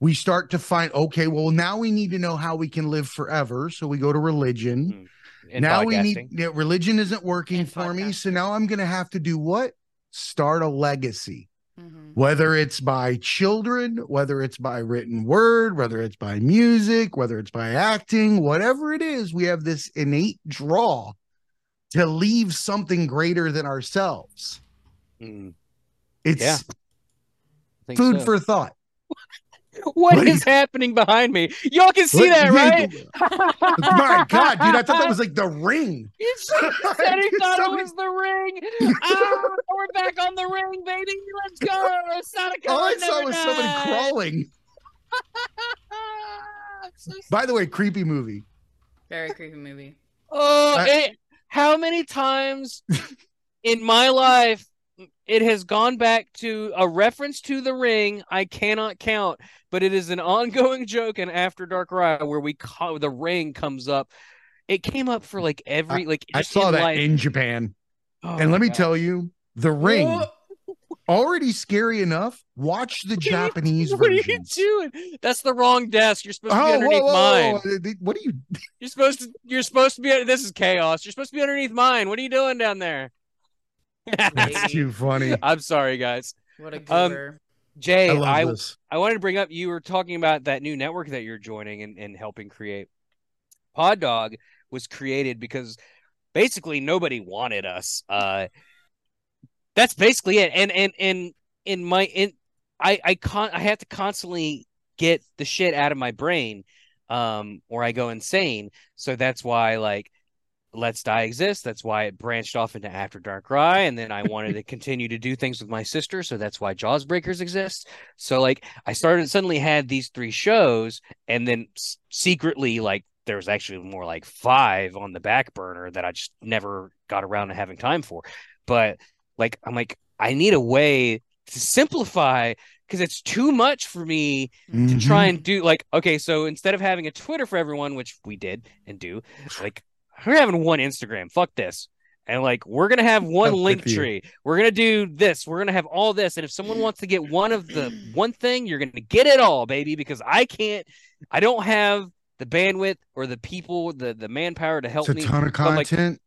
We start to find, okay, well, now we need to know how we can live forever. So we go to religion. And now religion isn't working for me. So now I'm going to have to do what? Start a legacy. Whether it's by children, whether it's by written word, whether it's by music, whether it's by acting, whatever it is, we have this innate draw to leave something greater than ourselves. It's food for thought. What is happening behind me? Y'all can see that, right? My God, dude, I thought that was like The Ring. You said he thought it was The Ring. We're back on The Ring, baby. Let's go. All I saw was someone crawling. By the way, creepy movie. Very creepy movie. Oh, how many times in my life it has gone back to a reference to The Ring? I cannot count, but it is an ongoing joke in After Dark Rye where The Ring comes up. It came up for like every I saw that in Japan. Oh, and let me tell you, The Ring, already scary enough. Watch the Japanese versions. What are you doing? That's the wrong desk. You're supposed to be underneath mine. What are you? You're supposed to be. This is chaos. You're supposed to be underneath mine. What are you doing down there? That's too funny. I'm sorry, guys. What a goober. Jay, I wanted to bring up, you were talking about that new network that you're joining and helping create. Pod Dog was created because basically nobody wanted us. That's basically it. And in my I have to constantly get the shit out of my brain, or I go insane. So that's why Let's Die exists. That's why it branched off into After Dark Rye, and then I wanted to continue to do things with my sister, so that's why Jaws Breakers exists. So I suddenly had these three shows, and then secretly there was actually more like five on the back burner that I just never got around to having time for. But I'm like, I need a way to simplify because it's too much for me to try and do. Like, okay, so instead of having a Twitter for everyone, which we did and do, like, we're having one Instagram. Fuck this. And like, we're going to have one link tree. We're going to do this. We're going to have all this. And if someone wants to get one of the one thing, you're going to get it all, baby, because I can't, I don't have the bandwidth or the people, the manpower to help me. It's a ton of content. Like,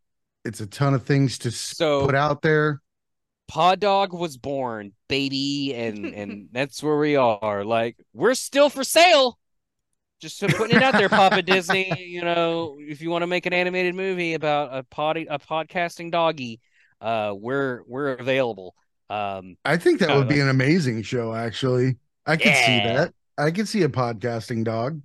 it's a ton of things to put out there. Pod Dog was born, baby. And that's where we are. Like, we're still for sale. Just putting it out there, Papa Disney. You know, if you want to make an animated movie about a podcasting doggy, we're available. I think that would be an amazing show. Actually, I could see that. I could see a podcasting dog.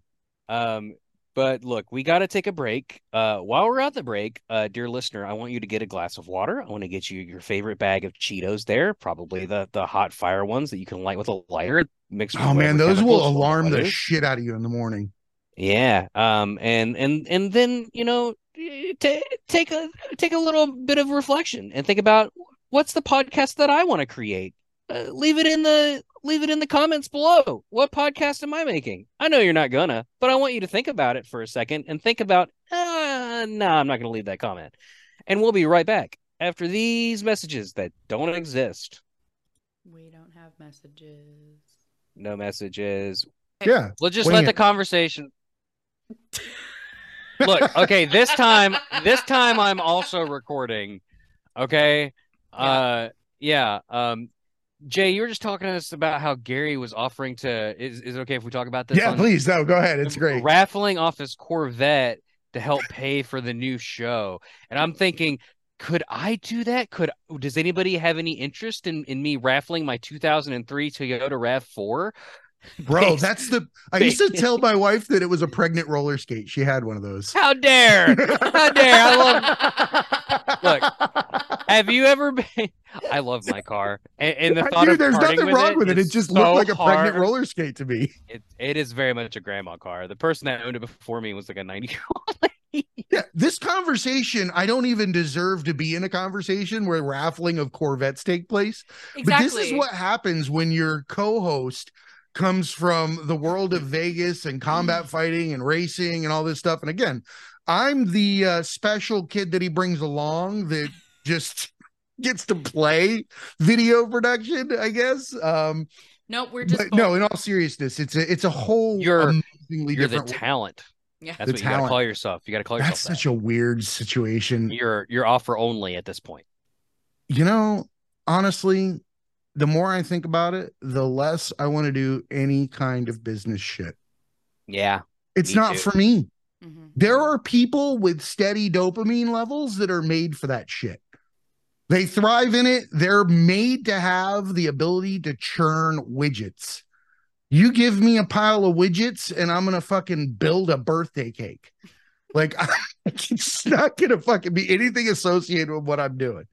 But look, we got to take a break. While we're at the break, dear listener, I want you to get a glass of water. I want to get you your favorite bag of Cheetos. There, probably the hot fire ones that you can light with a lighter. Oh man, those will alarm the shit out of you in the morning. Yeah. And then, you know, take a little bit of reflection and think about what's the podcast that I want to create. Leave it in the comments below. What podcast am I making? I know you're not gonna, but I want you to think about it for a second and think about, I'm not gonna leave that comment. And we'll be right back after these messages that don't exist. We don't have messages. No messages. Yeah. Let's just let the conversation. Look, okay, this time I'm also recording. Okay? Jay, you were just talking to us about how Gary was offering to is it okay if we talk about this? Yeah, please. No, go ahead. It's great. Raffling off his Corvette to help pay for the new show. And I'm thinking, could I do that? Does anybody have any interest in me raffling my 2003 Toyota RAV4? Bro, that's I used to tell my wife that it was a pregnant roller skate. She had one of those. How dare! How dare! Look, have you ever been? I love my car, and the thought there's nothing wrong with it. It just looked like a pregnant roller skate to me. It is very much a grandma car. The person that owned it before me was like a 90-year-old. Yeah, this conversation, I don't even deserve to be in a conversation where raffling of Corvettes take place. Exactly. But this is what happens when your co-host comes from the world of Vegas and combat fighting and racing and all this stuff. And again, I'm the special kid that he brings along that just gets to play video production, I guess. No, we're just... No, in all seriousness, it's a whole amazingly different talent. Yeah, that's what you gotta call yourself. You gotta call yourself. That's such a weird situation. You're offer only at this point. You know, honestly, the more I think about it, the less I want to do any kind of business shit. Yeah, it's not for me. Mm-hmm. There are people with steady dopamine levels that are made for that shit. They thrive in it. They're made to have the ability to churn widgets. You give me a pile of widgets and I'm going to fucking build a birthday cake. Like, it's not going to fucking be anything associated with what I'm doing.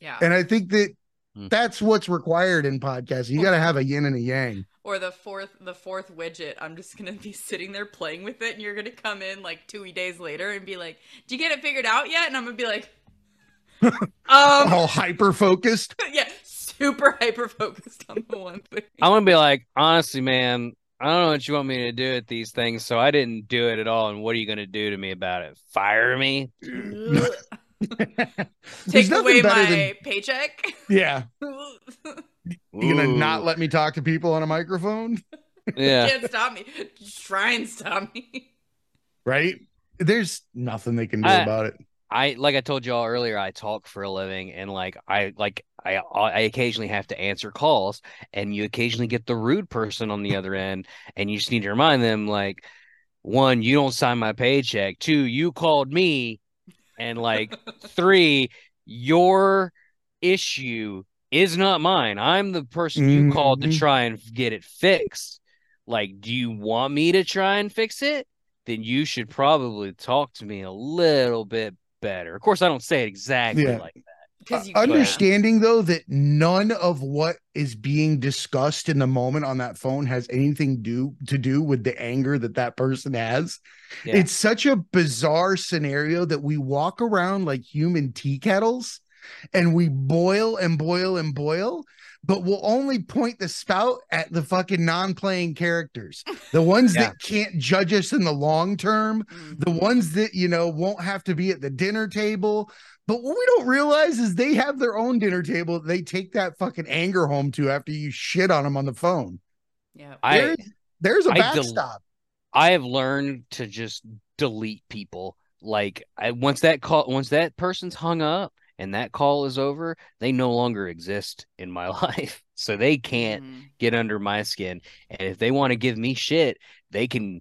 Yeah. And I think that that's what's required in podcasting. You got to have a yin and a yang. Or the fourth widget, I'm just going to be sitting there playing with it and you're going to come in like 2 days later and be like, "Do you get it figured out yet?" And I'm going to be like, all hyper-focused. Yeah. Super hyper-focused on the one thing. I'm going to be like, honestly, man, I don't know what you want me to do at these things, so I didn't do it at all, and what are you going to do to me about it? Fire me? Take away my paycheck? Yeah. You're going to not let me talk to people on a microphone? Yeah. You can't stop me. Just try and stop me. Right? There's nothing they can do about it. Like I told y'all earlier, I talk for a living, and I occasionally have to answer calls, and you occasionally get the rude person on the other end, and you just need to remind them, like, 1, you don't sign my paycheck, 2, you called me, and 3, your issue is not mine. I'm the person you called to try and get it fixed. Like, do you want me to try and fix it? Then you should probably talk to me a little bit better. Of course, I don't say it exactly like that. Understanding, though, that none of what is being discussed in the moment on that phone has anything to do with the anger that person has. Yeah. It's such a bizarre scenario that we walk around like human tea kettles and we boil and boil and boil, but we'll only point the spout at the fucking non-playing characters, the ones that can't judge us in the long term, the ones that, you know, won't have to be at the dinner table. But what we don't realize is they have their own dinner table. They take that fucking anger home to after you shit on them on the phone. Yeah, there's a backstop. I have learned to just delete people. Like once that person's hung up and that call is over, they no longer exist in my life. So they can't get under my skin. And if they want to give me shit, they can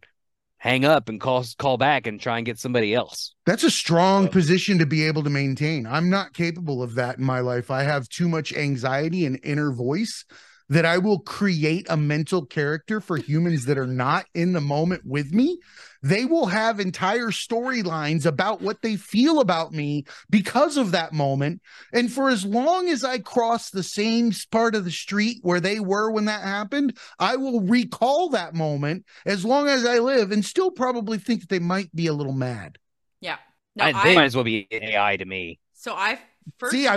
hang up and call back and try and get somebody else. That's a strong position to be able to maintain. I'm not capable of that in my life. I have too much anxiety and inner voice that I will create a mental character for humans that are not in the moment with me. They will have entire storylines about what they feel about me because of that moment. And for as long as I cross the same part of the street where they were when that happened, I will recall that moment as long as I live and still probably think that they might be a little mad. Yeah. No, they might as well be AI to me. So I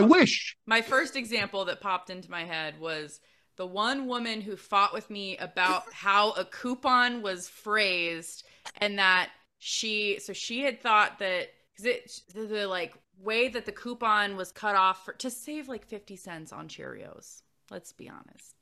wish. My first example that popped into my head was the one woman who fought with me about how a coupon was phrased, and that she had thought that the like way that the coupon was cut off to save like 50 cents on Cheerios. Let's be honest.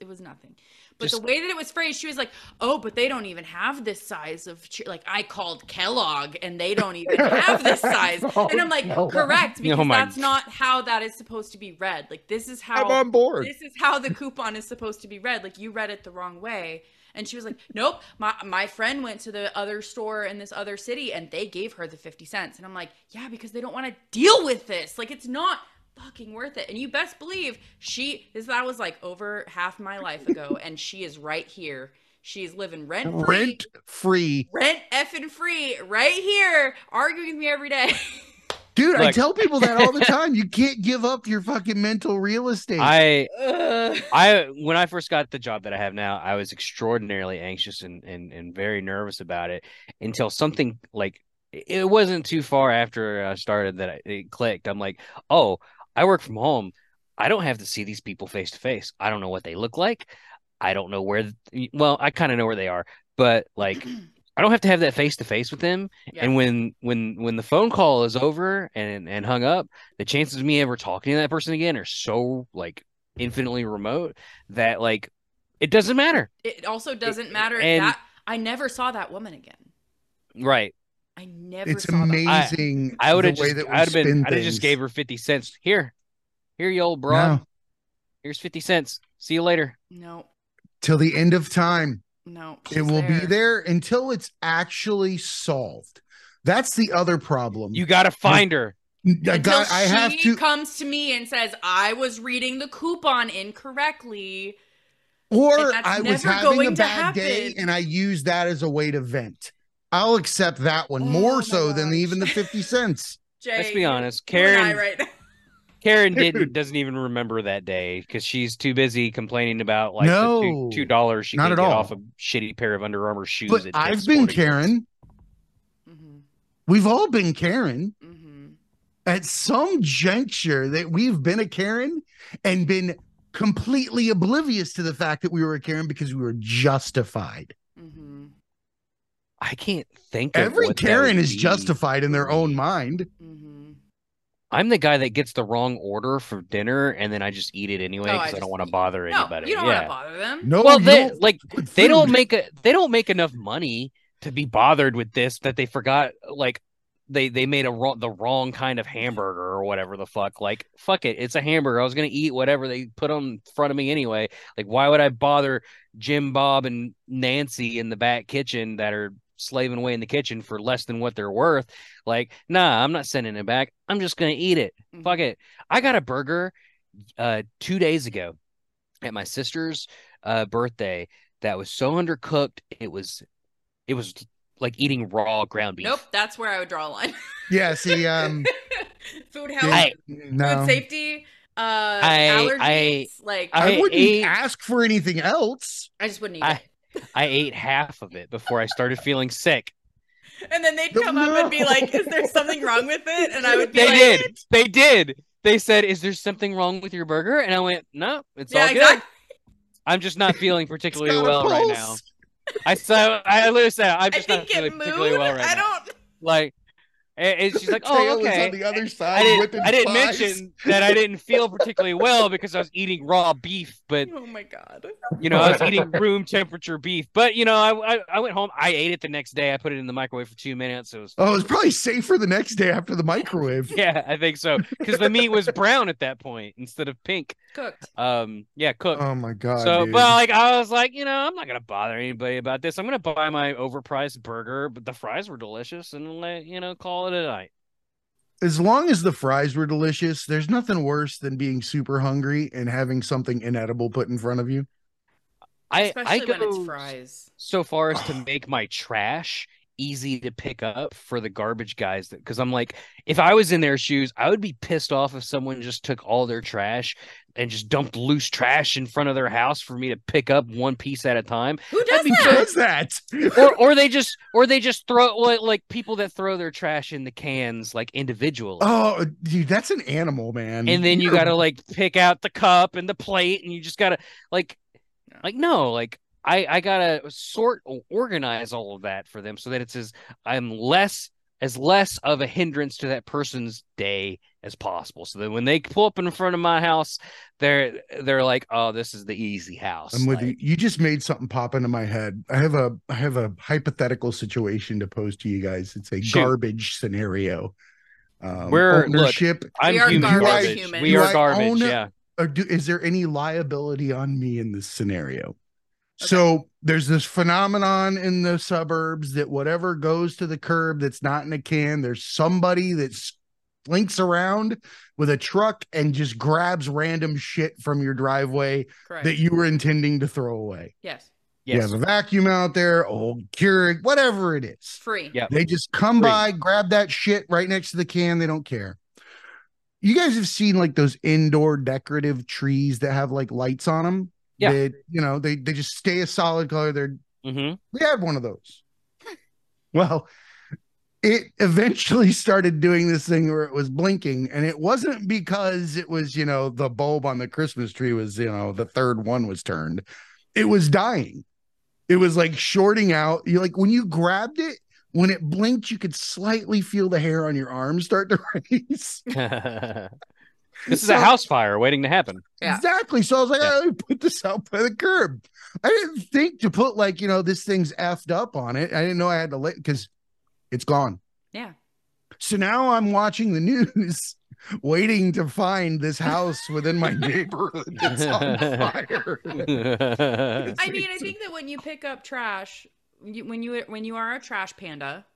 It was nothing. But the way that it was phrased, she was like, oh, but they don't even have this size of like I called Kellogg and they don't even have this size. And I'm like, correct, because that's not how that is supposed to be read. Like this is how the coupon is supposed to be read. Like you read it the wrong way. And she was like, nope, my friend went to the other store in this other city and they gave her the 50 cents. And I'm like, yeah, because they don't want to deal with this. Like it's not fucking worth it. And you best believe that was like over half my life ago, and she is right here. She's living rent effing free right here, arguing with me every day. Dude, look, I tell people that all the time. You can't give up your fucking mental real estate. I when I first got the job that I have now, I was extraordinarily anxious and very nervous about it until something like it wasn't too far after I started that it clicked. I'm like, oh, I work from home. I don't have to see these people face to face. I don't know what they look like. I don't know where. Well, I kind of know where they are, but like, I don't have to have that face to face with them. Yeah. And when the phone call is over and hung up, the chances of me ever talking to that person again are so like infinitely remote that like it doesn't matter. It also doesn't matter that I never saw that woman again. Right. I never. It's amazing. I would have just gave her 50 cents. Here, you old broad. No. Here's 50 cents. See you later. No. Till the end of time. No. It will be there until it's actually solved. That's the other problem. You got to find her. She comes to me and says, "I was reading the coupon incorrectly," or I was having a bad day, and I used that as a way to vent. I'll accept that one more so than even the 50 cents. Jay, let's be honest. Karen doesn't even remember that day because she's too busy complaining about like the $2 she can get off a shitty pair of Under Armour shoes. But I've been Karen. Mm-hmm. We've all been Karen. Mm-hmm. At some juncture that we've been a Karen and been completely oblivious to the fact that we were a Karen because we were justified. Mm-hmm. I can't think of every Karen is justified in their own mind. Mm-hmm. I'm the guy that gets the wrong order for dinner and then I just eat it anyway because I don't want to bother anybody. You don't want to bother them. No, well, they don't make enough money to be bothered with this that they forgot. Like they made the wrong kind of hamburger or whatever the fuck. Like fuck it, it's a hamburger. I was gonna eat whatever they put on front of me anyway. Like why would I bother Jim, Bob, and Nancy in the back kitchen that are slaving away in the kitchen for less than what they're worth? Like, nah, I'm not sending it back. I'm just gonna eat it. Mm-hmm. Fuck it. I got a burger 2 days ago at my sister's birthday that was so undercooked. It was like eating raw ground beef. Nope, that's where I would draw a line. Yeah, see, food health, food safety, allergies. I wouldn't ask for anything else. I just wouldn't eat it. I ate half of it before I started feeling sick. And then they'd come up and be like, is there something wrong with it? And I would be like... They did. They said, "Is there something wrong with your burger?" And I went, "No, it's all good. I'm just not feeling particularly well right now." I literally said, "I'm just not feeling particularly well right now." Like, and she's like, "Oh, okay." On the other side, I didn't mention that I didn't feel particularly well because I was eating raw beef. But oh my god, you know, I was eating room temperature beef. But you know, I went home. I ate it the next day. I put it in the microwave for 2 minutes. It was probably safer the next day after the microwave. Yeah, I think so, because the meat was brown at that point instead of pink. Cooked. Yeah, cooked. Oh my god. So, dude. But like, I was like, you know, I'm not gonna bother anybody about this. I'm gonna buy my overpriced burger, but the fries were delicious, and like, you know, call it a night. As long as the fries were delicious, there's nothing worse than being super hungry and having something inedible put in front of you. Especially when it's fries. So far as to make my trash easy to pick up for the garbage guys, because I'm like, if I was in their shoes, I would be pissed off if someone just took all their trash and just dumped loose trash in front of their house for me to pick up one piece at a time. Who does that? Or they just throw, like, people that throw their trash in the cans, like, individually. Oh, dude, that's an animal, man. And then you gotta, like, pick out the cup and the plate, and you just gotta, like no, like, I gotta sort or organize all of that for them so that it's as less of a hindrance to that person's day as possible. So that when they pull up in front of my house, they're like, "Oh, this is the easy house." I'm with you. You just made something pop into my head. I have a hypothetical situation to pose to you guys. It's a garbage scenario. We're ownership. Look, I'm human. Garbage. Human. We are garbage. Yeah. Or is there any liability on me in this scenario? Okay. So there's this phenomenon in the suburbs that whatever goes to the curb that's not in a can, there's somebody that slinks around with a truck and just grabs random shit from your driveway. Correct. That you were intending to throw away. Yes. You have a vacuum out there, old Keurig, whatever it is. Free. Yep. They just come by, grab that shit right next to the can. They don't care. You guys have seen like those indoor decorative trees that have like lights on them. Yeah. That, you know, they just stay a solid color. They're We had one of those. Well, it eventually started doing this thing where it was blinking, and it wasn't because it was, you know, the bulb on the Christmas tree was, you know, the third one was turned. It was dying. It was like shorting out. You like when you grabbed it, when it blinked, you could slightly feel the hair on your arm start to raise. This is a house fire waiting to happen. Yeah. Exactly. So I was like, let me put this out by the curb. I didn't think to put like, you know, this thing's effed up on it. I didn't know I had to let, because it's gone. Yeah. So now I'm watching the news, waiting to find this house within my neighborhood that's on fire. I mean, I think that when you pick up trash, when you are a trash panda,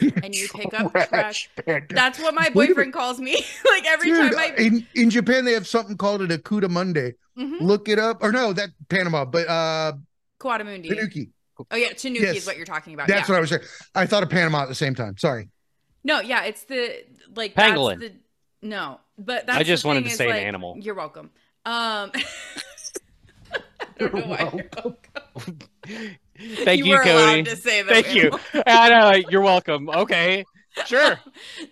and you pick up trash. That's what my boyfriend calls me. Like every time I in Japan they have something called an Akuta Monday. Mm-hmm. Look it up. Or no, that Panama, but Kawadamundi. Tanuki. Oh yeah, Tanuki is what you're talking about. That's what I was saying. I thought of Panama at the same time. Sorry. No, yeah, it's the like pangolin. That's the, no, but that's I just wanted to say like, an animal. You're welcome. I don't know why you're welcome. Thank you, Cody. Allowed to say that. Thank you. I know. You're welcome. Okay. Sure.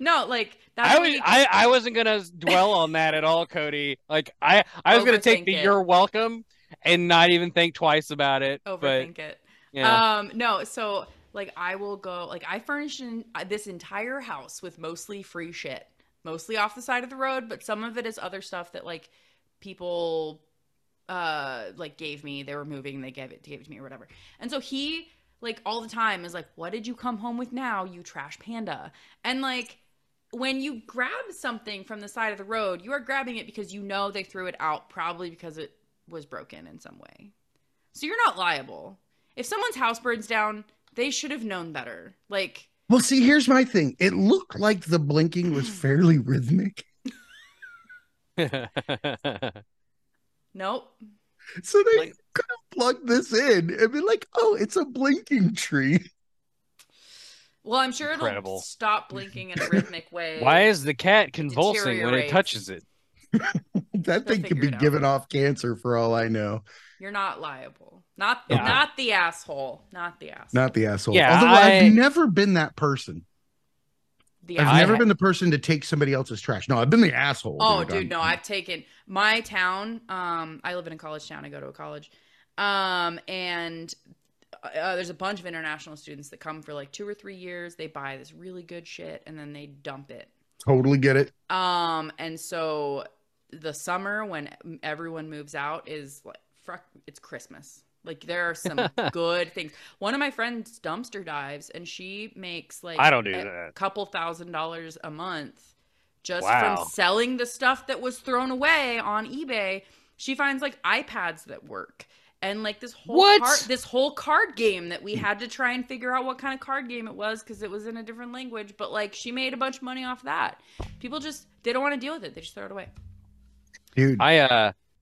No, like that's I wasn't gonna dwell on that at all, Cody. Like I was gonna take the "you're welcome" and not even think twice about it. Overthink it. Yeah. No. So like I will go. Like I furnished this entire house with mostly free shit, mostly off the side of the road, but some of it is other stuff that like people. Like gave me, they were moving, they gave it to me or whatever. And so he like all the time is like, "What did you come home with now, you trash panda?" And like when you grab something from the side of the road, you are grabbing it because you know they threw it out probably because it was broken in some way. So you're not liable. If someone's house burns down, they should have known better. Like, well, see, here's my thing. It looked like the blinking was fairly rhythmic. Nope. So they could have plugged this in and be like, "Oh, it's a blinking tree." Well, I'm sure it'll stop blinking in a rhythmic way. Why is the cat convulsing when it touches it? That thing could be giving off cancer for all I know. You're not liable. Not the asshole. Not the asshole. Yeah, although I've never been that person. I've never been the person to take somebody else's trash. No, I've been the asshole. Oh, dude, no, I've taken my town. I live in a college town. I go to a college. And there's a bunch of international students that come for like 2 or 3 years. They buy this really good shit and then they dump it. Totally get it. And so the summer when everyone moves out is like, fuck, it's Christmas. Like, there are some good things. One of my friends dumpster dives, and she makes, like, $2,000 a month just from selling the stuff that was thrown away on eBay. She finds, like, iPads that work. And, like, this whole card game that we had to try and figure out what kind of card game it was because it was in a different language. But, like, she made a bunch of money off that. People just, they don't want to deal with it. They just throw it away. Dude.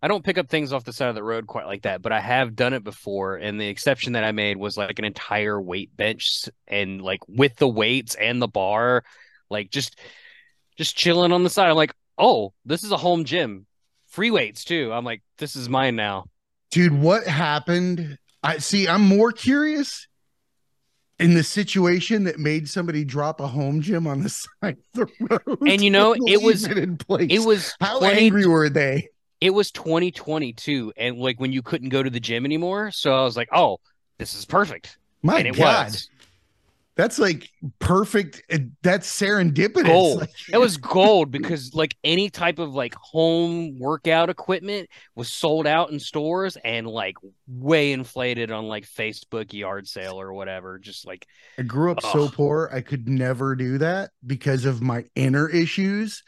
I don't pick up things off the side of the road quite like that, but I have done it before. And the exception that I made was like an entire weight bench and like with the weights and the bar, like just chilling on the side. I'm like, oh, this is a home gym. Free weights too. I'm like, this is mine now. Dude, what happened? I'm more curious in the situation that made somebody drop a home gym on the side of the road. And you know, it was how angry were they? It was 2022, and like when you couldn't go to the gym anymore, so I was like, "Oh, this is perfect." My God, that's like perfect. That's serendipitous. Gold. Like, it was gold because like any type of like home workout equipment was sold out in stores and like way inflated on like Facebook yard sale or whatever. Just like I grew up so poor, I could never do that because of my inner issues.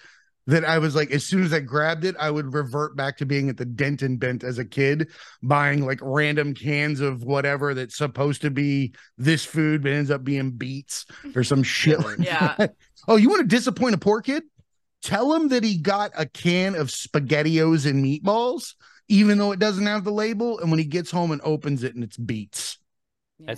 That I was like, as soon as I grabbed it, I would revert back to being at the Dent and Bent as a kid, buying like random cans of whatever that's supposed to be this food, but ends up being beets or some shit. Like that. Oh, you want to disappoint a poor kid? Tell him that he got a can of SpaghettiOs and meatballs, even though it doesn't have the label. And when he gets home and opens it, and it's beets. Yeah.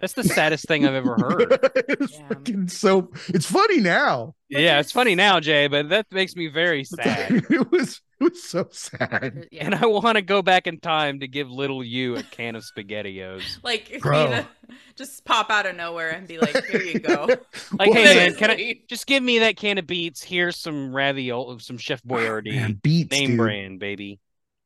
That's the saddest thing I've ever heard. It's funny now. Yeah, it's funny now, Jay, but that makes me very sad. It was so sad. Yeah. And I want to go back in time to give little you a can of SpaghettiOs. Like, just pop out of nowhere and be like, here you go. Like, hey, man, can I just give me that can of beets? Here's some ravioli, some Chef Boyardee. Man, beets, name brand, baby.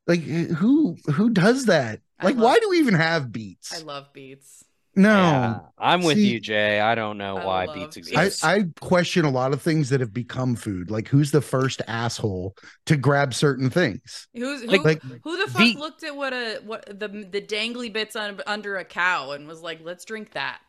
Like, who does that? Like, why do we even have beets? I love beets. No, yeah, I'm with you, Jay. I don't know why beets exist. I question a lot of things that have become food. Like, who's the first asshole to grab certain things? Who the fuck looked at what the dangly bits under a cow and was like, "Let's drink that."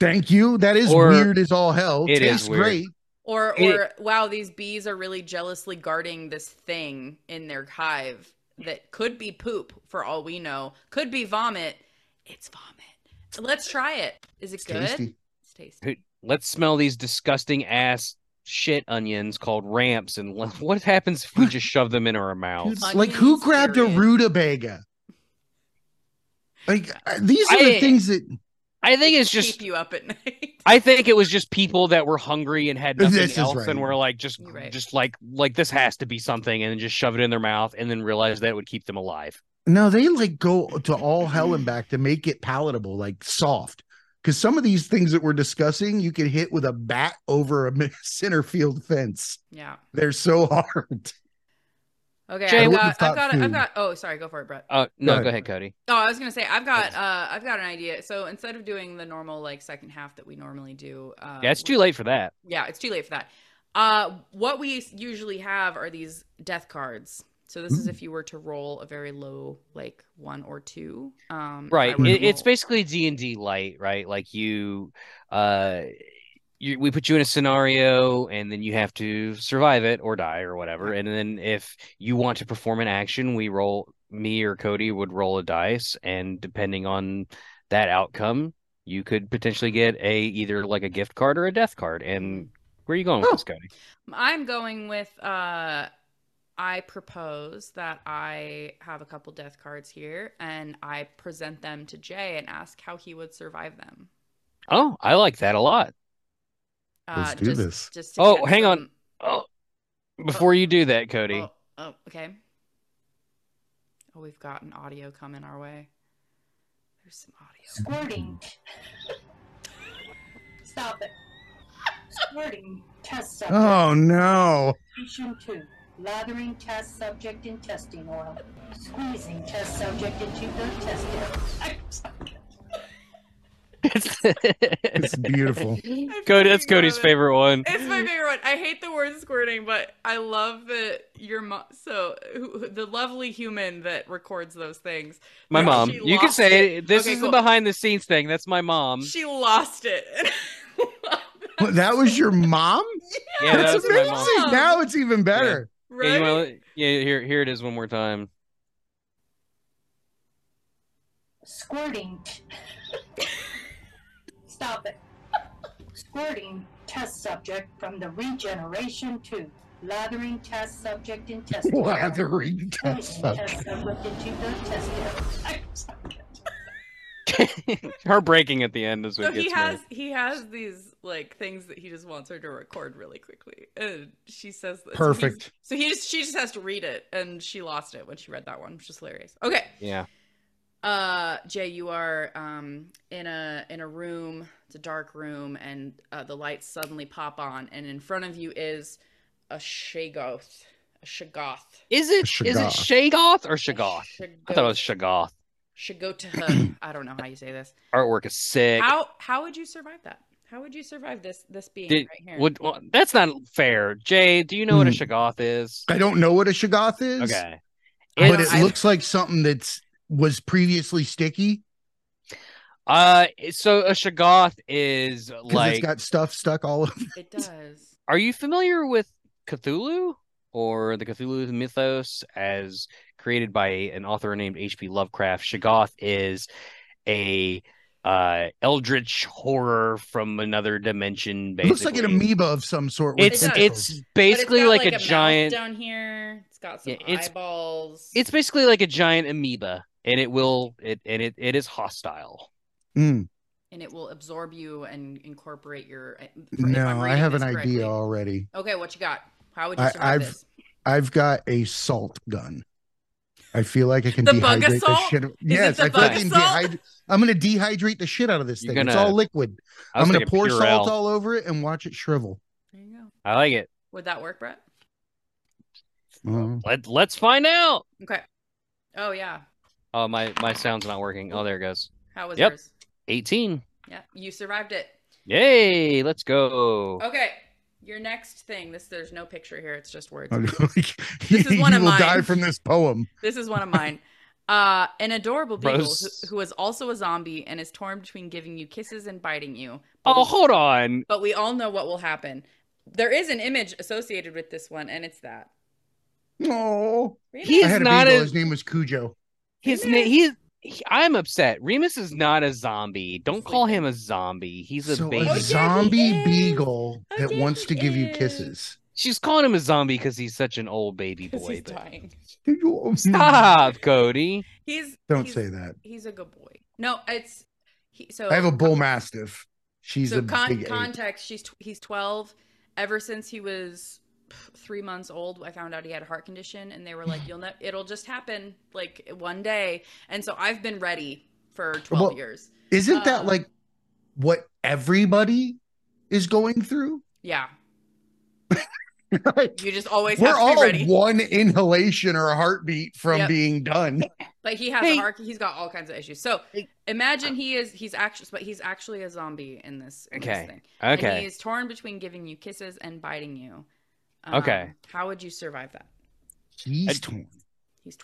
Thank you. That is weird as all hell. It tastes great. Or wow, these bees are really jealously guarding this thing in their hive that could be poop for all we know, could be vomit. It's vomit. Let's try it. Is it good? Tasty. It's tasty. Let's smell these disgusting ass shit onions called ramps. And what happens if we just shove them into our mouths? Like, who grabbed a rutabaga? Like, these are the things that I think it's just keep you up at night. I think it was just people that were hungry and had nothing else, and were like, just like this has to be something, and then just shove it in their mouth, and then realize that it would keep them alive. No, they like go to all hell and back to make it palatable, like soft. Because some of these things that we're discussing, you can hit with a bat over a center field fence. Yeah, they're so hard. Okay, Jay, Oh, sorry, go for it, Brett. No, go ahead, Cody. Oh, I was gonna say I've got an idea. So instead of doing the normal like second half that we normally do, yeah, it's too late for that. Yeah, it's too late for that. What we usually have are these death cards. So this is if you were to roll a very low, like 1 or 2. Right. It's basically D&D light, right? Like we put you in a scenario and then you have to survive it or die or whatever. And then if you want to perform an action, me or Cody would roll a dice. And depending on that outcome, you could potentially get either like a gift card or a death card. And where are you going with this, Cody? I'm going with... I propose that I have a couple death cards here and I present them to Jay and ask how he would survive them. Oh, I like that a lot. Let's do this. Hang on. Before you do that, Cody. Oh, okay. Oh, we've got an audio coming our way. There's some audio. Squirting. Stop it. Sorting test subject. Oh no. Station 2. Lathering test subject in testing oil. Squeezing test subject into the test tube. It's beautiful. Cody, that's Cody's favorite one. It's my favorite one. I hate the word squirting, but I love that your mom. So the lovely human that records those things. My mom. You can say it. This is cool. The behind the scenes thing. That's my mom. She lost it. That was your mom? Yeah, that's that amazing. My mom. Now it's even better. Yeah. Right? Anyway, yeah, here it is one more time. Squirting. Stop it. Squirting test subject from the regeneration to lathering test subject in test. Lathering test subject into the test. Her breaking at the end is what so gets he has these like things that he just wants her to record really quickly, and she says this. Perfect. So she just has to read it, and she lost it when she read that one, which is hilarious. Okay. Yeah. Jay, you are in a room. It's a dark room, and the lights suddenly pop on, and in front of you is a Shoggoth. A Shoggoth. Is it Shoggoth or Shoggoth? I thought it was Shoggoth. Shoggoth. I don't know how you say this. Artwork is sick. How would you survive that? How would you survive this being right here? Well, that's not fair. Jay, do you know what a Shoggoth is? I don't know what a Shoggoth is. Okay, but it looks like something that's. Was previously sticky. So a Shoggoth is like it's got stuff stuck all over it. Does. Are you familiar with Cthulhu or the Cthulhu mythos as created by an author named H.P. Lovecraft? Shoggoth is a eldritch horror from another dimension. Basically, it looks like an amoeba of some sort. It's basically like a giant down here. It's got some eyeballs. It's basically like a giant amoeba. And it is hostile. Mm. And it will absorb you and incorporate your. No, I have an idea already. Okay, what you got? How would you survive this? I've got a salt gun. I feel like I can dehydrate the shit. Yes, I can dehydrate. I'm going to dehydrate the shit out of this thing. It's all liquid. I'm going to pour salt all over it and watch it shrivel. There you go. I like it. Would that work, Brett? Let's find out. Okay. Oh yeah. Oh, my sound's not working. Oh, there it goes. How was yours? 18. Yeah, you survived it. Yay, let's go. Okay, your next thing. There's no picture here. It's just words. This is one of mine. You will die from this poem. This is one of mine. An adorable beagle who is also a zombie and is torn between giving you kisses and biting you. But hold on. But we all know what will happen. There is an image associated with this one, and it's that. No. He's not a beagle. His name was Cujo. His name, I'm upset. Remus is not a zombie. Don't call him a zombie. He's a baby. A zombie beagle that wants to give you kisses. She's calling him a zombie because he's such an old baby boy. He's dying. Stop, Cody. Don't say that. He's a good boy. No, it's so. I have a bull mastiff. She's so context. He's 12. Ever since he was 3 months old, I found out he had a heart condition, and they were like, it'll just happen like one day. And so I've been ready for 12 years. Isn't that like what everybody is going through? Yeah. Like, you just always have to be ready. We're all one inhalation or a heartbeat from being done. But he has he's got all kinds of issues. So imagine he's actually a zombie in this, this thing. Okay. And he is torn between giving you kisses and biting you. Okay. How would you survive that? He's 12.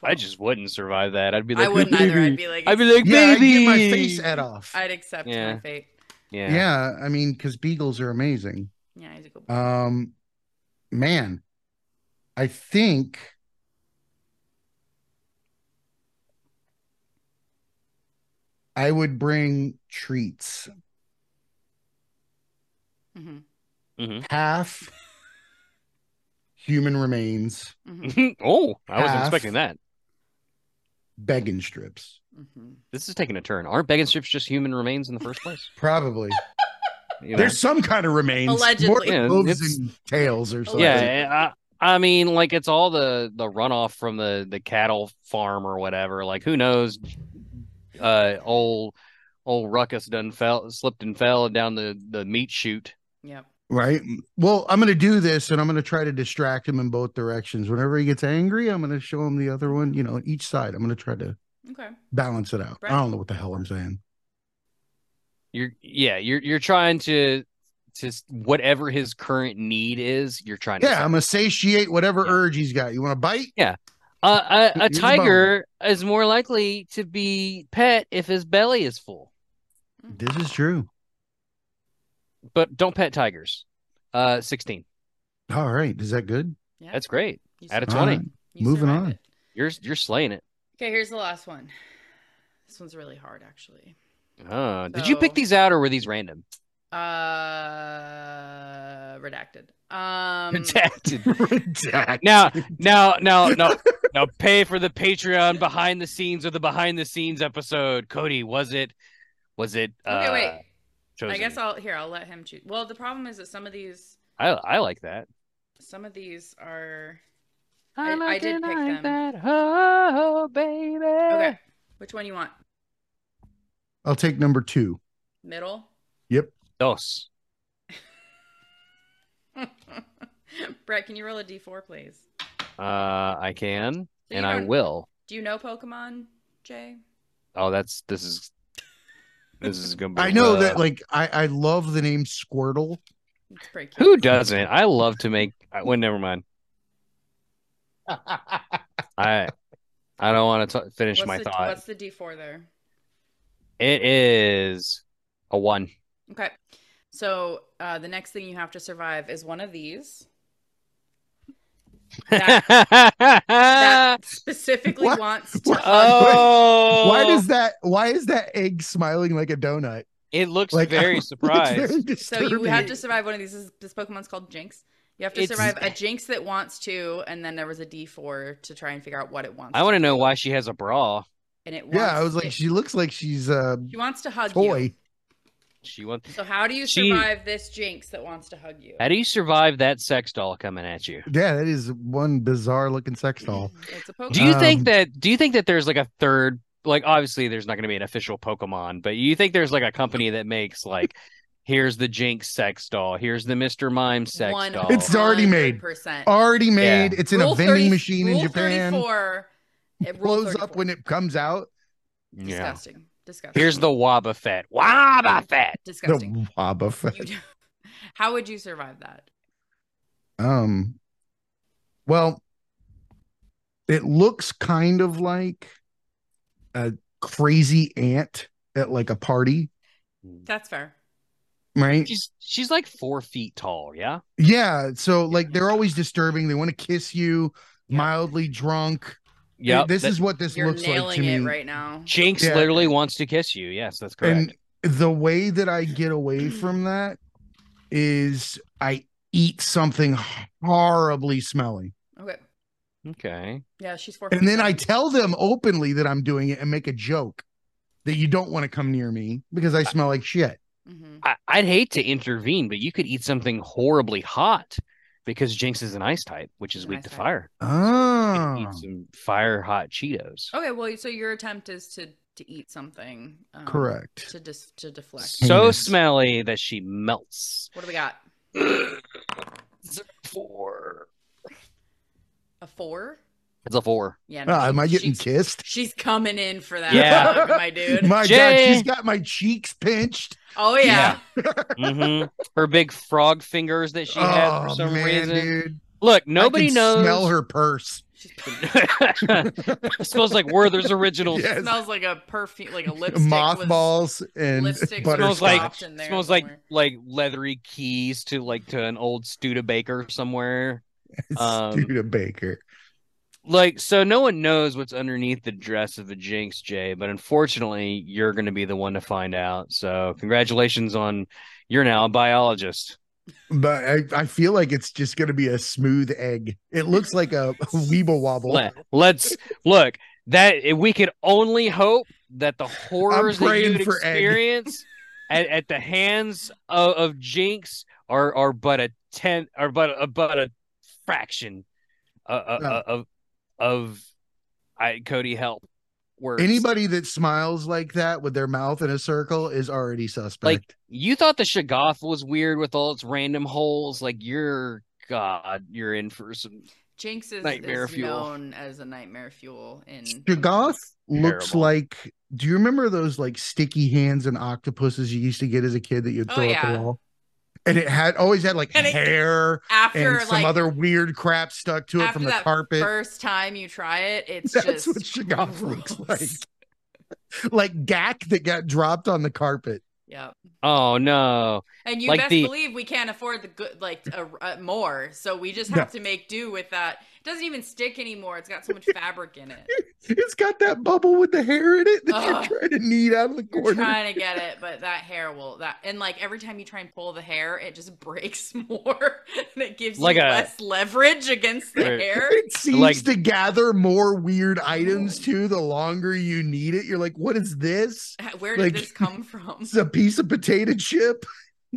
I just wouldn't survive that. I'd be like, I wouldn't either. I'd be like, yeah, baby, I'd get my face cut off. I'd accept my fate. Yeah. Yeah. I mean, because beagles are amazing. Yeah, he's a good boy. Man, I think I would bring treats. Mm-hmm. Mm-hmm. Half. Human remains. Mm-hmm. Oh, I wasn't expecting that. Begging strips. Mm-hmm. This is taking a turn. Aren't begging strips just human remains in the first place? Probably. Anyway. There's some kind of remains. Allegedly. Hooves and tails or something. Yeah, I mean, like, it's all the runoff from the cattle farm or whatever. Like, who knows? Old Ruckus done slipped and fell down the meat chute. Yep. Right. Well, I'm going to do this and I'm going to try to distract him in both directions. Whenever he gets angry, I'm going to show him the other one, you know, each side. I'm going to try to balance it out. Right. I don't know what the hell I'm saying. You're trying to whatever his current need is, you're trying to. Yeah, I'm going to satiate whatever urge he's got. You want to bite? Yeah. A tiger is more likely to be pet if his belly is full. This is true. But don't pet tigers. 16. All right. Is that good? Yeah. That's great. Out of 20. Right. Moving on. It. You're slaying it. Okay, here's the last one. This one's really hard, actually. So, did you pick these out or were these random? Redacted. Redacted. Now pay for the Patreon behind the scenes or the behind the scenes episode. Cody, was it okay, wait. Chosen. I guess I'll let him choose. Well, the problem is that some of these I like that. Some of these are I did pick them. That, oh, baby. Okay. Which one you want? I'll take number 2. Middle? Yep. Dos. Brett, can you roll a D4, please? I can, so and I will. Do you know Pokemon, Jay? Oh, this is gonna be. I know that, like, I love the name Squirtle. It's pretty cute. Who doesn't? I love to make. Never mind. I don't want to finish my thought. What's the D4 there? It is a 1. Okay, so the next thing you have to survive is one of these. That specifically what? Wants to. Oh, why does that? Why is that egg smiling like a donut? It looks like, very surprised. Very so you have to survive one of these. This Pokemon's called Jynx. You have to survive a Jynx that wants to, and then there was a D4 to try and figure out what it wants. I want to know why she has a bra. And it wants I was like, she looks like she's she wants to hug you. She wants. So how do you survive this Jynx that wants to hug you? How do you survive that sex doll coming at you? Yeah, that is one bizarre looking sex doll. It's a Pokemon. Do you think that there's like a third? Like obviously there's not going to be an official Pokemon, but you think there's like a company that makes like here's the Jynx sex doll, here's the Mr. Mime sex doll. It's already made. Yeah. It's in a vending machine in Japan. It blows up when it comes out. Disgusting. Yeah. Disgusting. Here's the Wobbuffet. Disgusting. The Wobbuffet. How would you survive that? Well, it looks kind of like a crazy aunt at like a party. That's fair. Right? She's like 4 feet tall, yeah? Yeah, so like they're always disturbing. They want to kiss you, mildly drunk. Yeah, this is what this looks like to me. You're nailing it right now. Jynx literally wants to kiss you. Yes, that's correct. And the way that I get away from that is I eat something horribly smelly. Okay. Yeah, she's 4 feet. And then I tell them openly that I'm doing it and make a joke that you don't want to come near me because I smell like shit. I'd hate to intervene, but you could eat something horribly hot. Because Jynx is an ice type, which is weak to fire. Oh. You can eat some fire hot Cheetos. Okay, well, so your attempt is to eat something. Correct. To deflect. So smelly that she melts. What do we got? 4. A 4? It's a 4. Yeah. No, am I getting kissed? She's coming in for that. Yeah. My dude. My God, she's got my cheeks pinched. Oh, yeah. Her big frog fingers that she had for some reason. Dude. Look, nobody knows. Smell her purse. It smells like Werther's Originals. Yes. It smells like a perfume, like a lipstick. Mothballs and butterscotch. Smells like leathery keys to an old Studebaker somewhere. Studebaker. Like, so no one knows what's underneath the dress of a Jynx, Jay, but unfortunately, you're going to be the one to find out. So congratulations on, you're now a biologist. But I feel like it's just going to be a smooth egg. It looks like a weeble wobble. Let's look, that we could only hope that the horrors that you'd experience at the hands of Jynx are but a tenth, or but a fraction of Cody help words. Anybody that smiles like that with their mouth in a circle is already suspect. Like, you thought the Shoggoth was weird with all its random holes. Like, you're, God, you're in for some Jynx is known as a nightmare fuel. Shoggoth looks like, do you remember those like sticky hands and octopuses you used to get as a kid that you'd throw at the wall? And it had always had like hair and some other weird crap stuck to it from the carpet. First time you try it, it's just what Shoggoth looks like. Like Gak that got dropped on the carpet. Yep. Oh no. And you best believe we can't afford the good, like more, so we just have to make do with that. It doesn't even stick anymore. It's got so much fabric in it. It's got that bubble with the hair in it that you're trying to knead out of the corner. You're trying to get it, but that hair will and like every time you try and pull the hair, it just breaks more, and it gives like you less leverage against the hair. It seems to gather more weird items too. The longer you need it, you're like, what is this? Where did this come from? It's a piece of potato chip.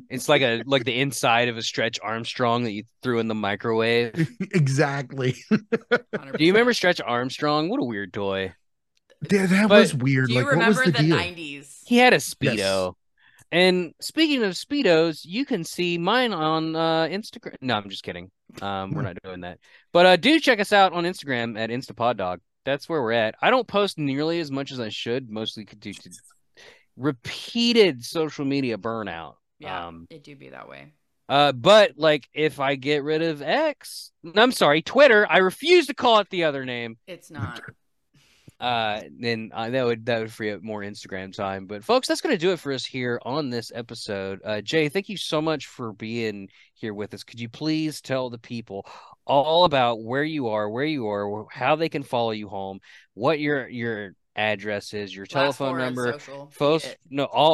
It's like a the inside of a Stretch Armstrong that you threw in the microwave. Exactly. 100%. Do you remember Stretch Armstrong? What a weird toy. Yeah, was weird. Do you remember the 90s? He had a Speedo. Yes. And speaking of Speedos, you can see mine on Instagram. No, I'm just kidding. We're not doing that. But do check us out on Instagram at InstaPodDog. That's where we're at. I don't post nearly as much as I should, mostly due to repeated social media burnout. Yeah, it do be that way. But like, if I get rid of X, I'm sorry, Twitter, I refuse to call it the other name. It's not. Then that would free up more Instagram time. But folks, that's going to do it for us here on this episode. Jay, thank you so much for being here with us. Could you please tell the people all about where you are, how they can follow you home, what your addresses, your telephone number,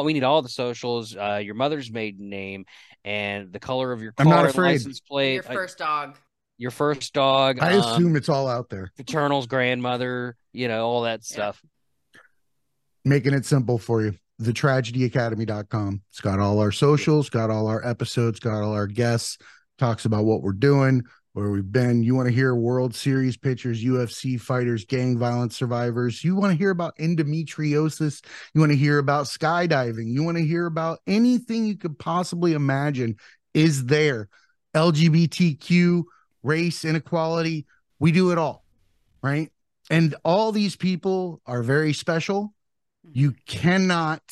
we need all the socials, your mother's maiden name, and the color of your car. I'm not afraid. License plate, your first dog. I assume it's all out there. Paternal's grandmother, all that stuff. Making it simple for you. TheTragedyAcademy.com. It's got all our socials, got all our episodes, got all our guests, talks about what we're doing, where we've been. You want to hear World Series pitchers, UFC fighters, gang violence survivors. You want to hear about endometriosis. You want to hear about skydiving. You want to hear about anything you could possibly imagine is there. LGBTQ, race, inequality. We do it all, right? And all these people are very special. You cannot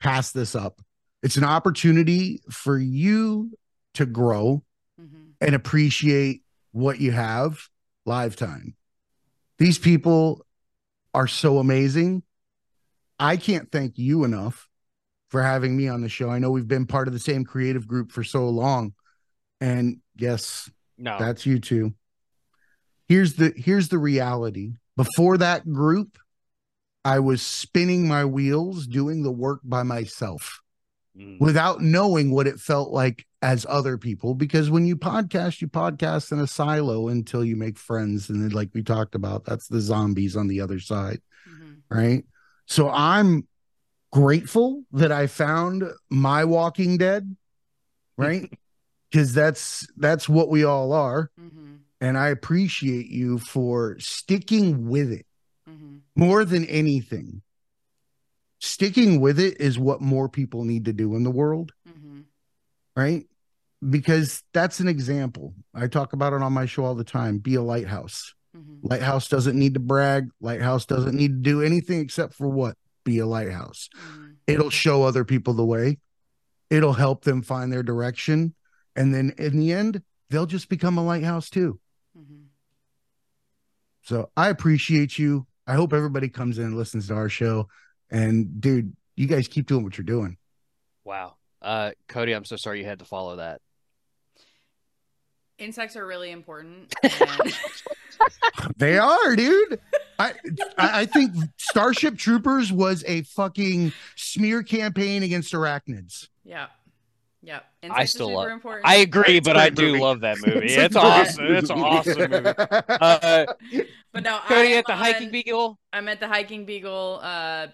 pass this up. It's an opportunity for you to grow and appreciate what you have lifetime. These people are so amazing. I can't thank you enough for having me on the show. I know we've been part of the same creative group for so long. And yes, that's you too. Here's the reality. Before that group, I was spinning my wheels, doing the work by myself without knowing what it felt like as other people, because when you podcast in a silo until you make friends. And then, like we talked about, that's the zombies on the other side. Right. So I'm grateful that I found my Walking Dead. Right. Because that's what we all are. And I appreciate you for sticking with it more than anything. Sticking with it is what more people need to do in the world. Right? Because that's an example. I talk about it on my show all the time. Be a lighthouse. Lighthouse doesn't need to brag. Lighthouse doesn't need to do anything except for what? Be a lighthouse. It'll show other people the way. It'll help them find their direction. And then in the end, they'll just become a lighthouse too. So I appreciate you. I hope everybody comes in and listens to our show. And dude, you guys keep doing what you're doing. Wow. Cody, I'm so sorry you had to follow that. Insects are really important. And... they are, dude. I think Starship Troopers was a fucking smear campaign against arachnids. Yeah. Insects are important. I agree, but I do love that movie. It's awesome. It's an awesome movie. But no, Cody, at the Hiking Beagle? I'm at the Hiking Beagle,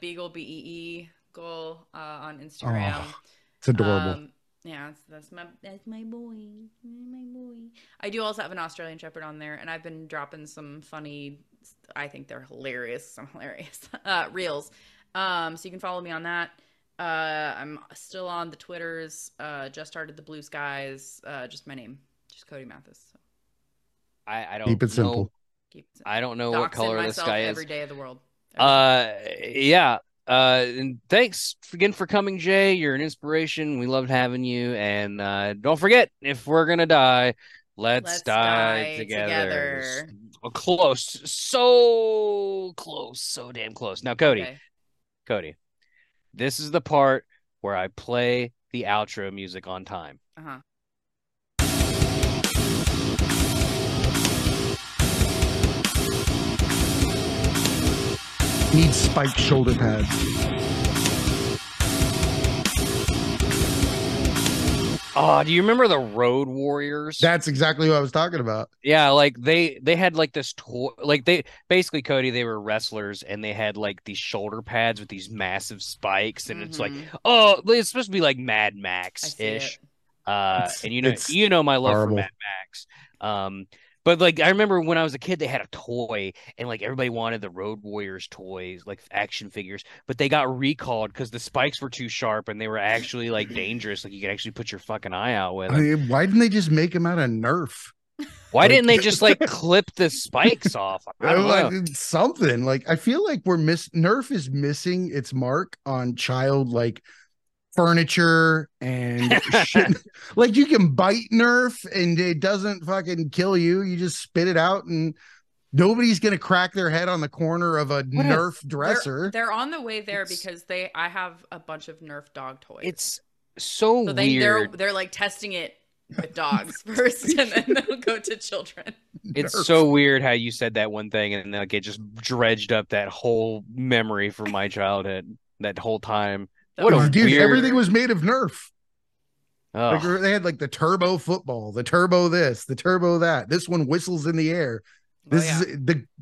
Beagle, B-E-E, goal on Instagram. It's adorable. Yeah, that's my boy. I do also have an Australian Shepherd on there, and I've been dropping some funny, I think they're hilarious, reels. So you can follow me on that. I'm still on the Twitters. Just started the Blue Skies. Just my name, just Cody Mathis. So. I don't. Keep it simple. I don't know what color this guy is. Every day of the world. Yeah. And thanks again for coming, Jay. You're an inspiration. We loved having you. And don't forget, if we're gonna die, let's die together. Close, so close, so damn close. Now, Cody, okay. Cody, this is the part where I play the outro music on time. Uh-huh. Need spiked shoulder pads. Do you remember the Road Warriors? That's exactly what I was talking about. Yeah, like they had like this toy, like they basically, Cody, they were wrestlers and they had like these shoulder pads with these massive spikes, and it's like, oh, it's supposed to be like Mad Max ish. And you know my love horrible. For Mad Max. But, like, I remember when I was a kid, they had a toy, and, like, everybody wanted the Road Warriors toys, like, action figures, but they got recalled because the spikes were too sharp, and they were actually, like, dangerous. Like, you could actually put your fucking eye out with them. I mean, why didn't they just make them out of Nerf? Why didn't they just, like, clip the spikes off? I don't know. Something. Like, I feel like Nerf is missing its mark on child, like, furniture and shit. Like, you can bite Nerf and it doesn't fucking kill you. You just spit it out and nobody's gonna crack their head on the corner of a Nerf dresser. They're on the way there because I have a bunch of Nerf dog toys. It's so weird. They're like testing it with dogs first, and then they'll go to children. It's Nerf. So weird how you said that one thing, and like it just dredged up that whole memory from my childhood. That whole time. Dude, everything was made of Nerf. Oh. Like, they had like the turbo football, the turbo this, the turbo that. This one whistles in the air.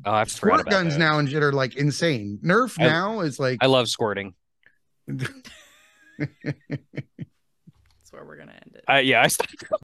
I've squirt guns now and shit are like insane. Nerf now is like, I love squirting. That's where we're gonna end it. Yeah, I stopped.